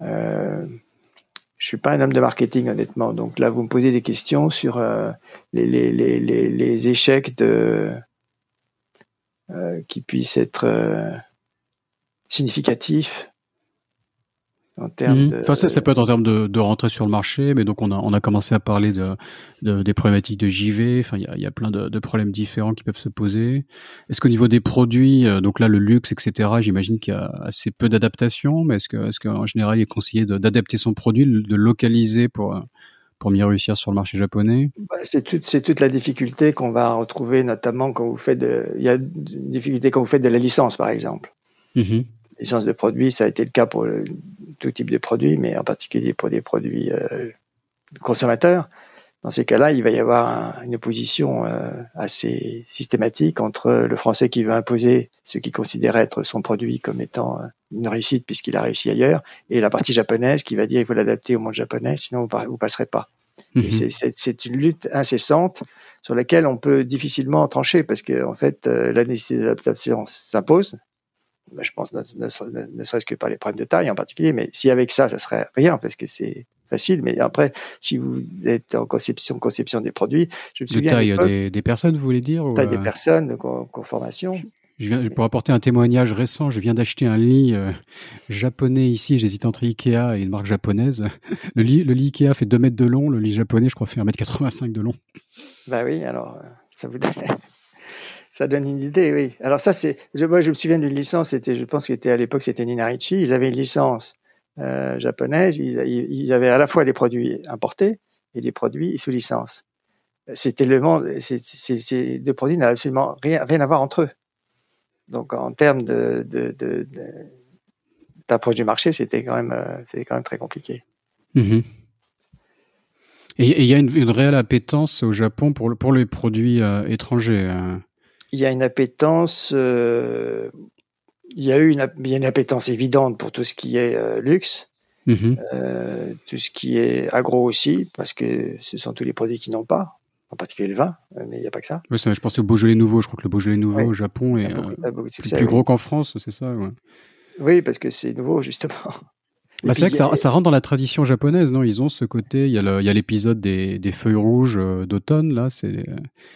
Euh, je suis pas un homme de marketing, honnêtement. Donc là, vous me posez des questions sur euh, les, les, les, les, les échecs de, euh, qui puissent être euh, significatifs. En termes mmh. de... enfin, ça, ça peut être en termes de, de rentrée sur le marché, mais donc on a, on a commencé à parler de, de, des problématiques de J V, enfin, il y a, y a plein de, de problèmes différents qui peuvent se poser. Est-ce qu'au niveau des produits, donc là le luxe, et cetera, j'imagine qu'il y a assez peu d'adaptation, mais est-ce, que, est-ce qu'en général il est conseillé de, d'adapter son produit, de localiser pour, pour mieux réussir sur le marché japonais? bah, c'est, tout, c'est toute la difficulté qu'on va retrouver, notamment quand vous faites de, il y a une difficulté quand vous faites de la licence, par exemple. Mmh. Licence de produits, ça a été le cas pour le, tout type de produits, mais en particulier pour des produits euh, consommateurs. Dans ces cas-là, il va y avoir un, une opposition euh, assez systématique entre le français qui veut imposer ce qu'il considère être son produit comme étant une réussite puisqu'il a réussi ailleurs, et la partie japonaise qui va dire il faut l'adapter au monde japonais, sinon vous ne passerez pas. Mmh. Et c'est, c'est, c'est une lutte incessante sur laquelle on peut difficilement trancher parce que en fait, euh, la nécessité d'adaptation s'impose. Je pense ne, ne, ne serait-ce que par les problèmes de taille en particulier, mais si avec ça, ça serait rien parce que c'est facile. Mais après, si vous êtes en conception, conception des produits, je me souviens de taille des, des personnes, vous voulez dire taille ou... des personnes, de conformation. Je, je viens, mais... Pour apporter un témoignage récent, je viens d'acheter un lit euh, japonais ici. J'hésite entre Ikea et une marque japonaise. Le lit, le lit Ikea fait deux mètres de long, le lit japonais, je crois, fait un mètre quatre-vingt-cinq de long. Bah oui, alors ça vous donne. Ça donne une idée, oui. Alors ça, c'est, je, moi, je me souviens d'une licence, c'était, je pense qu'à l'époque, c'était Nina Ricci. Ils avaient une licence euh, japonaise. Ils, ils avaient à la fois des produits importés et des produits sous licence. C'était le monde, c'est, c'est, ces deux produits n'avaient absolument rien, rien à voir entre eux. Donc, en termes de, de, de, de, d'approche du marché, c'était quand même, euh, c'était quand même très compliqué. Mmh. Et il y a une, une réelle appétence au Japon pour, le, pour les produits euh, étrangers euh. Il y a une appétence, euh, il y a eu une, il y a une appétence évidente pour tout ce qui est euh, luxe, mmh. euh, tout ce qui est agro aussi, parce que ce sont tous les produits qui n'ont pas, en particulier le vin, mais il n'y a pas que ça. Oui, ça, je pensais au Beaujolais nouveau, je crois que le Beaujolais nouveau oui. au Japon est beaucoup, euh, succès, plus, plus gros oui. qu'en France, c'est ça ouais. Oui, parce que c'est nouveau justement. Bah c'est vrai que ça, ça rentre dans la tradition japonaise, non? Ils ont ce côté, il y a, le, il y a l'épisode des, des feuilles rouges d'automne, là. C'est,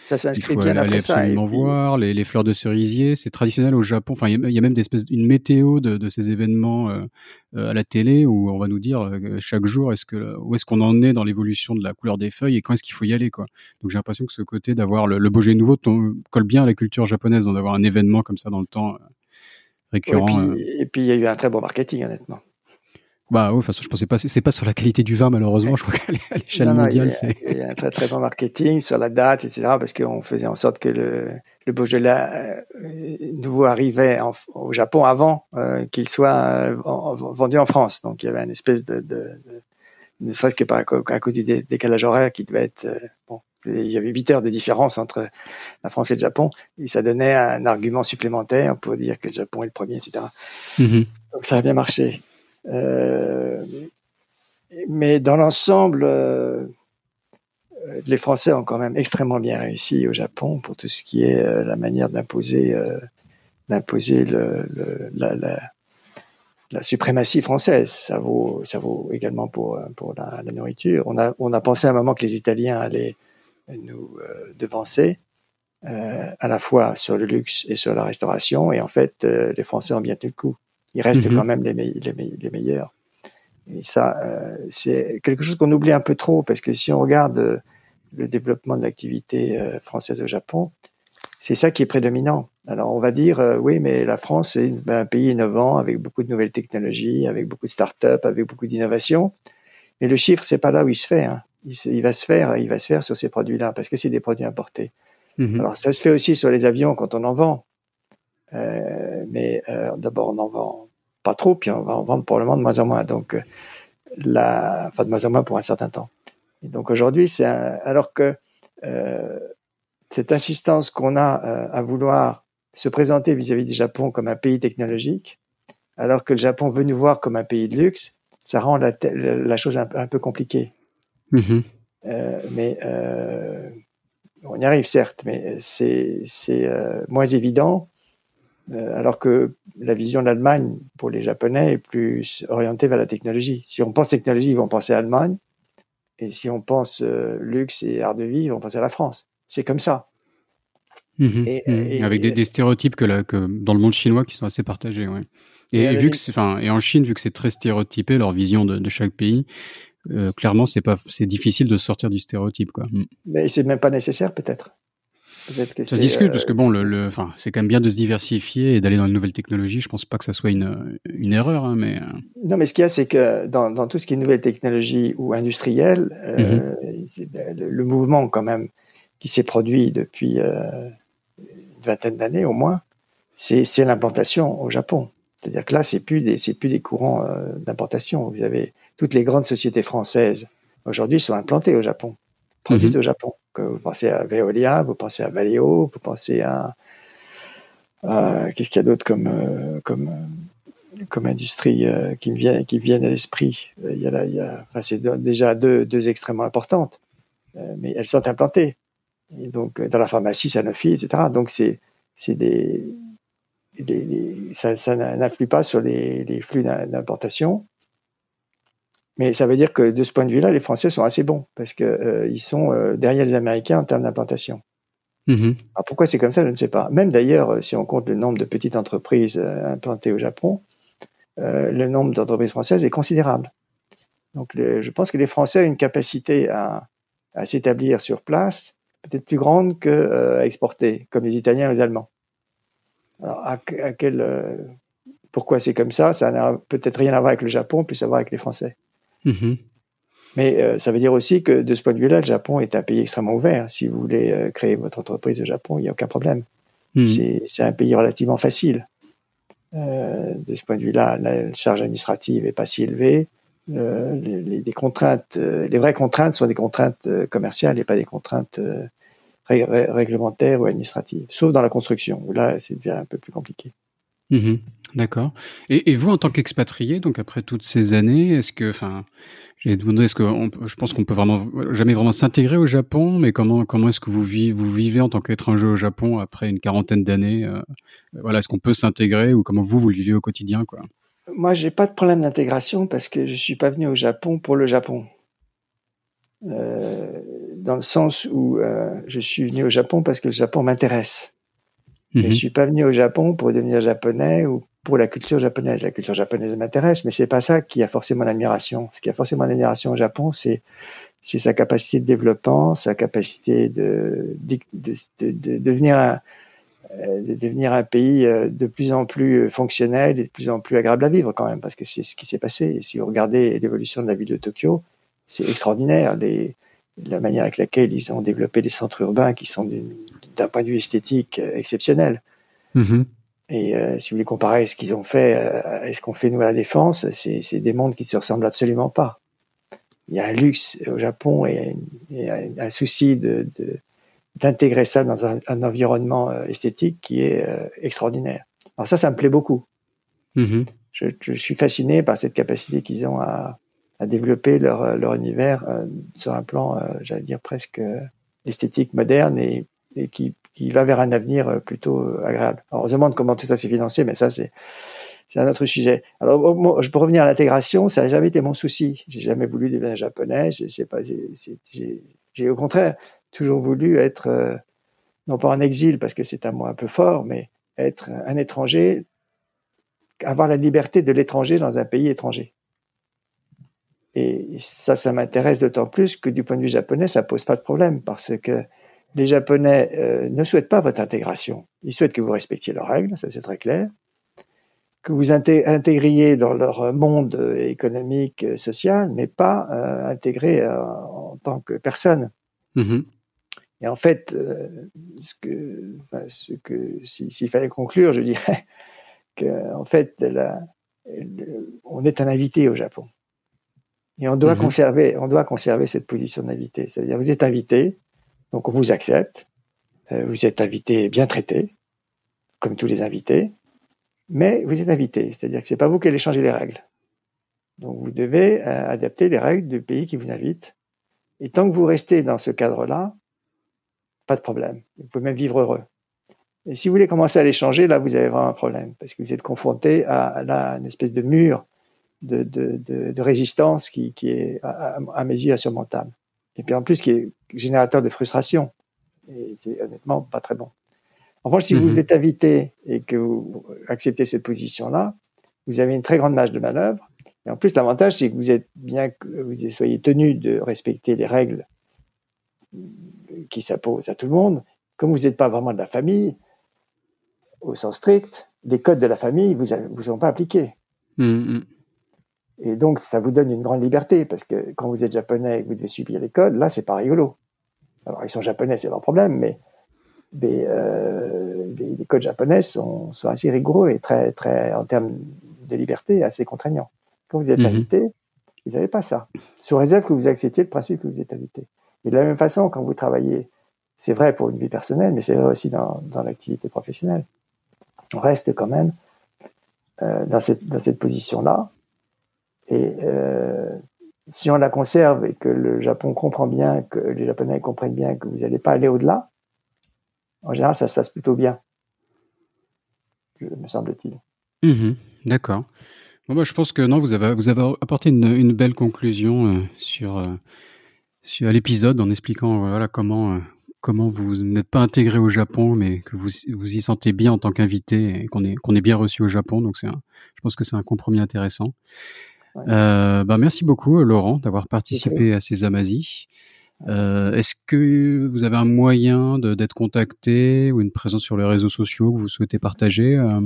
ça s'inscrit bien après ça. Il faut aller absolument voir, les, les fleurs de cerisier, c'est traditionnel au Japon. Enfin, il y a même des espèces, une météo de, de ces événements euh, à la télé où on va nous dire euh, chaque jour est-ce que, où est-ce qu'on en est dans l'évolution de la couleur des feuilles et quand est-ce qu'il faut y aller, quoi. Donc j'ai l'impression que ce côté d'avoir le, le Beaujolais nouveau ton, colle bien à la culture japonaise, d'avoir un événement comme ça dans le temps euh, récurrent. Ouais, et, puis, euh... et puis il y a eu un très bon marketing, honnêtement. Bah oui, de toute façon, je pensais pas, c'est pas sur la qualité du vin, malheureusement, je crois qu'à l'échelle non, non, mondiale, il y a, c'est... Il y a un très très bon marketing sur la date, et cetera, parce qu'on faisait en sorte que le, le Beaujolais euh, nouveau arrivait en, au Japon avant euh, qu'il soit euh, en, vendu en France. Donc il y avait une espèce de... de, de ne serait-ce que par, à cause du décalage horaire qui devait être... Euh, bon, il y avait huit heures de différence entre la France et le Japon, et ça donnait un argument supplémentaire pour dire que le Japon est le premier, et cetera. Mm-hmm. Donc ça a bien marché. Euh, mais dans l'ensemble, euh, les Français ont quand même extrêmement bien réussi au Japon pour tout ce qui est euh, la manière d'imposer, euh, d'imposer le, le, la, la, la suprématie française. Ça vaut, ça vaut également pour, pour la, la nourriture. On a, on a pensé à un moment que les Italiens allaient nous euh, devancer, euh, à la fois sur le luxe et sur la restauration. Et en fait, euh, les Français ont bien tenu le coup. Ils restent mm-hmm. quand même les, me- les, me- les meilleurs. Et ça, euh, c'est quelque chose qu'on oublie un peu trop, parce que si on regarde euh, le développement de l'activité euh, française au Japon, c'est ça qui est prédominant. Alors on va dire, euh, oui, mais la France, c'est ben, un pays innovant, avec beaucoup de nouvelles technologies, avec beaucoup de start-up, avec beaucoup d'innovations. Mais le chiffre, c'est pas là où il se fait. Hein. Il, se, il, va se faire, il va se faire sur ces produits-là, parce que c'est des produits importés. Mm-hmm. Alors ça se fait aussi sur les avions quand on en vend. Euh, mais euh, d'abord on n'en vend pas trop, puis on va en vendre probablement de moins en moins, donc la, enfin de moins en moins pour un certain temps. Et donc aujourd'hui, c'est un, alors que euh, cette insistance qu'on a euh, à vouloir se présenter vis-à-vis du Japon comme un pays technologique, alors que le Japon veut nous voir comme un pays de luxe, ça rend la, la chose un, un peu compliquée. Mmh. Euh, mais euh, on y arrive certes, mais c'est, c'est euh, moins évident. Alors que la vision de l'Allemagne pour les Japonais est plus orientée vers la technologie. Si on pense technologie, ils vont penser à l'Allemagne. Et si on pense euh, luxe et art de vie, ils vont penser à la France. C'est comme ça. Mmh, et, mmh. Et, Avec et, des, des stéréotypes que, la, que dans le monde chinois qui sont assez partagés. Ouais. Et, et, vu que c'est, enfin, et en Chine, vu que c'est très stéréotypé, leur vision de, de chaque pays, euh, clairement, c'est, pas, c'est difficile de sortir du stéréotype, quoi. Mmh. Mais c'est même pas nécessaire, peut-être. Que ça se discute euh... parce que bon, le, le, enfin, c'est quand même bien de se diversifier et d'aller dans une nouvelle technologie. Je pense pas que ça soit une une erreur, hein, mais non, mais ce qu'il y a, c'est que dans dans tout ce qui est nouvelle technologie ou industrielle, mm-hmm. euh, le, le mouvement quand même qui s'est produit depuis euh, une vingtaine d'années au moins, c'est c'est l'implantation au Japon. C'est-à-dire que là, c'est plus des c'est plus des courants euh, d'importation. Vous avez toutes les grandes sociétés françaises aujourd'hui sont implantées au Japon, produisent mm-hmm. au Japon. Que vous pensez à Veolia, vous pensez à Valeo, vous pensez à, à qu'est-ce qu'il y a d'autre comme comme comme industrie qui me vient qui viennent à l'esprit. Il y a là, il y a, enfin c'est déjà deux deux extrêmement importantes, mais elles sont implantées. Et donc dans la pharmacie, Sanofi, et cetera. Donc c'est c'est des, des, des ça, ça n'influe pas sur les les flux d'importation. Mais ça veut dire que de ce point de vue-là, les Français sont assez bons parce que euh, ils sont euh, derrière les Américains en termes d'implantation. Mm-hmm. Alors pourquoi c'est comme ça, je ne sais pas. Même d'ailleurs, si on compte le nombre de petites entreprises euh, implantées au Japon, euh, le nombre d'entreprises françaises est considérable. Donc le, je pense que les Français ont une capacité à, à s'établir sur place, peut-être plus grande qu'à euh, exporter, comme les Italiens et les Allemands. Alors à, à quel, euh, pourquoi c'est comme ça? Ça n'a peut-être rien à voir avec le Japon, plus à voir avec les Français. Mmh. Mais euh, ça veut dire aussi que de ce point de vue-là, le Japon est un pays extrêmement ouvert. Si vous voulez euh, créer votre entreprise au Japon, il n'y a aucun problème. Mmh. C'est, c'est un pays relativement facile. Euh, de ce point de vue-là, la charge administrative n'est pas si élevée. Euh, les, les, les contraintes, euh, les vraies contraintes sont des contraintes euh, commerciales et pas des contraintes euh, ré- ré- réglementaires ou administratives. Sauf dans la construction, où là, c'est déjà un peu plus compliqué. Mmh, d'accord. Et, et vous, en tant qu'expatrié, donc après toutes ces années, est-ce que, enfin, j'ai demandé, est-ce que, on, je pense qu'on peut vraiment jamais vraiment s'intégrer au Japon, mais comment comment est-ce que vous vivez, vous vivez en tant qu'étranger au Japon après une quarantaine d'années, euh, voilà, est-ce qu'on peut s'intégrer ou comment vous vous le vivez au quotidien, quoi? Moi, j'ai pas de problème d'intégration parce que je suis pas venu au Japon pour le Japon, euh, dans le sens où euh, je suis venu au Japon parce que le Japon m'intéresse. Mmh. Je ne suis pas venu au Japon pour devenir japonais ou pour la culture japonaise. La culture japonaise m'intéresse, mais c'est pas ça qui a forcé mon admiration. Ce qui a forcé mon admiration au Japon, c'est, c'est sa capacité de développement, sa capacité de, de, de, de, devenir un, de devenir un pays de plus en plus fonctionnel et de plus en plus agréable à vivre quand même, parce que c'est ce qui s'est passé. Et si vous regardez l'évolution de la ville de Tokyo, c'est extraordinaire. Les, la manière avec laquelle ils ont développé des centres urbains qui sont d'une, d'un point de vue esthétique euh, exceptionnel. Mmh. Et euh, si vous voulez comparer ce qu'ils ont fait euh, et ce qu'on fait nous à la Défense, c'est, c'est des mondes qui ne se ressemblent absolument pas. Il y a un luxe au Japon et, et un souci de, de, d'intégrer ça dans un, un environnement euh, esthétique qui est euh, extraordinaire. Alors ça, ça me plaît beaucoup. Mmh. je, je suis fasciné par cette capacité qu'ils ont à, à développer leur, leur univers euh, sur un plan, euh, j'allais dire, presque euh, esthétique, moderne et, et qui, qui va vers un avenir plutôt agréable. Alors, on se demande comment tout ça s'est financé, mais ça, c'est, c'est un autre sujet. Alors, moi, pour revenir à l'intégration, ça n'a jamais été mon souci. J'ai jamais voulu devenir japonais. Je, c'est pas, c'est, c'est, j'ai, j'ai au contraire toujours voulu être, euh, non pas en exil, parce que c'est un mot un peu fort, mais être un étranger, avoir la liberté de l'étranger dans un pays étranger. Et ça, ça m'intéresse d'autant plus que du point de vue japonais, ça pose pas de problème, parce que les Japonais euh, ne souhaitent pas votre intégration. Ils souhaitent que vous respectiez leurs règles, ça c'est très clair, que vous inté- intégriez dans leur monde économique, social, mais pas euh, intégré euh, en tant que personne. Mmh. Et en fait, euh, ce que, enfin, ce que, si, s'il fallait conclure, je dirais que, en fait, la, le, on est un invité au Japon. Et on doit mmh. conserver, on doit conserver cette position d'invité. C'est-à-dire, vous êtes invité, donc on vous accepte, euh, vous êtes invité, bien traité, comme tous les invités, mais vous êtes invité. C'est-à-dire que c'est pas vous qui allez changer les règles. Donc vous devez euh, adapter les règles du pays qui vous invite. Et tant que vous restez dans ce cadre-là, pas de problème. Vous pouvez même vivre heureux. Et si vous voulez commencer à les changer, là, vous avez vraiment un problème, parce que vous êtes confronté à, à, à une espèce de mur de, de, de, de résistance qui, qui est, à, à mes yeux, insurmontable. Et puis, en plus, qui est générateur de frustration. Et c'est honnêtement pas très bon. En revanche, si mmh. vous êtes invité et que vous acceptez cette position-là, vous avez une très grande marge de manœuvre. Et en plus, l'avantage, c'est que vous êtes bien, vous soyez tenu de respecter les règles qui s'imposent à tout le monde. Comme vous n'êtes pas vraiment de la famille, au sens strict, les codes de la famille vous ne vous sont pas appliqués. Mmh. Et donc, ça vous donne une grande liberté, parce que quand vous êtes japonais et que vous devez subir les codes, là, c'est pas rigolo. Alors, ils sont japonais, c'est leur problème, mais, mais euh, les, les codes japonais sont, sont assez rigoureux et très, très, en termes de liberté, assez contraignants. Quand vous êtes mmh. invité, vous n'avez pas ça. Sous réserve que vous acceptiez le principe que vous êtes invité. Et de la même façon, quand vous travaillez, c'est vrai pour une vie personnelle, mais c'est vrai aussi dans, dans l'activité professionnelle. On reste quand même euh, dans cette, dans cette position-là. Et euh, si on la conserve et que le Japon comprend bien, que les Japonais comprennent bien que vous n'allez pas aller au-delà, en général, ça se passe plutôt bien, me semble-t-il. Mmh, d'accord. Bon, bah, je pense que non, vous avez, vous avez apporté une, une belle conclusion euh, sur, euh, sur l'épisode en expliquant voilà, comment, euh, comment vous n'êtes pas intégré au Japon, mais que vous vous y sentez bien en tant qu'invité et qu'on est, qu'on est bien reçu au Japon. Donc, c'est un, je pense que c'est un compromis intéressant. Ouais. Euh, bah, merci beaucoup, Laurent, d'avoir participé okay. à Sésame Asie. Euh, est-ce que vous avez un moyen de, d'être contacté ou une présence sur les réseaux sociaux que vous souhaitez partager euh...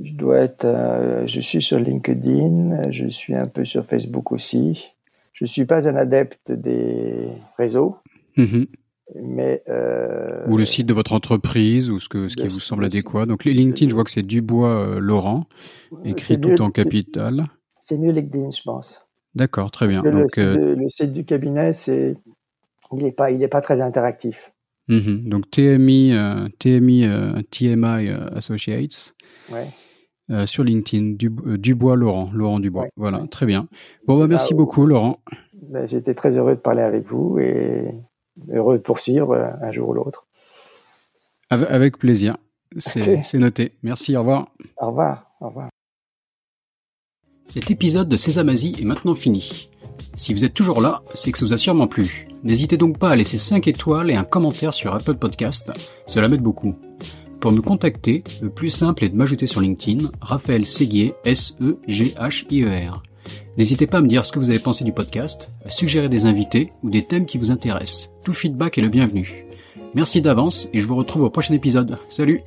Je dois être, euh, je suis sur LinkedIn, je suis un peu sur Facebook aussi. Je suis pas un adepte des réseaux, mm-hmm. mais euh, ou le site de votre entreprise ou ce que ce qui vous semble adéquat. Donc les LinkedIn, je vois que c'est Dubois euh, Laurent, écrit tout mieux, en capital. C'est, c'est mieux LinkedIn, je pense. D'accord, très bien. Donc, le, site euh... de, le site du cabinet, c'est il est pas il est pas très interactif. Mm-hmm. Donc T M I, euh, T M I, euh, T M I Associates. Ouais. Euh, sur LinkedIn, du, euh, Dubois Laurent, Laurent Dubois. Ouais. Voilà, ouais. Très bien. Bon, bah, merci beaucoup, Laurent. Ben, j'étais très heureux de parler avec vous et heureux de poursuivre euh, un jour ou l'autre. Avec, avec plaisir. C'est, okay. c'est noté. Merci, au revoir. Au revoir, au revoir. Cet épisode de Sésame Asie est maintenant fini. Si vous êtes toujours là, c'est que ça vous a sûrement plu. N'hésitez donc pas à laisser cinq étoiles et un commentaire sur Apple Podcast. Cela m'aide beaucoup. Pour me contacter, le plus simple est de m'ajouter sur LinkedIn, Raphaël Seyer, S E G H I E R. N'hésitez pas à me dire ce que vous avez pensé du podcast, à suggérer des invités ou des thèmes qui vous intéressent. Tout feedback est le bienvenu. Merci d'avance et je vous retrouve au prochain épisode. Salut!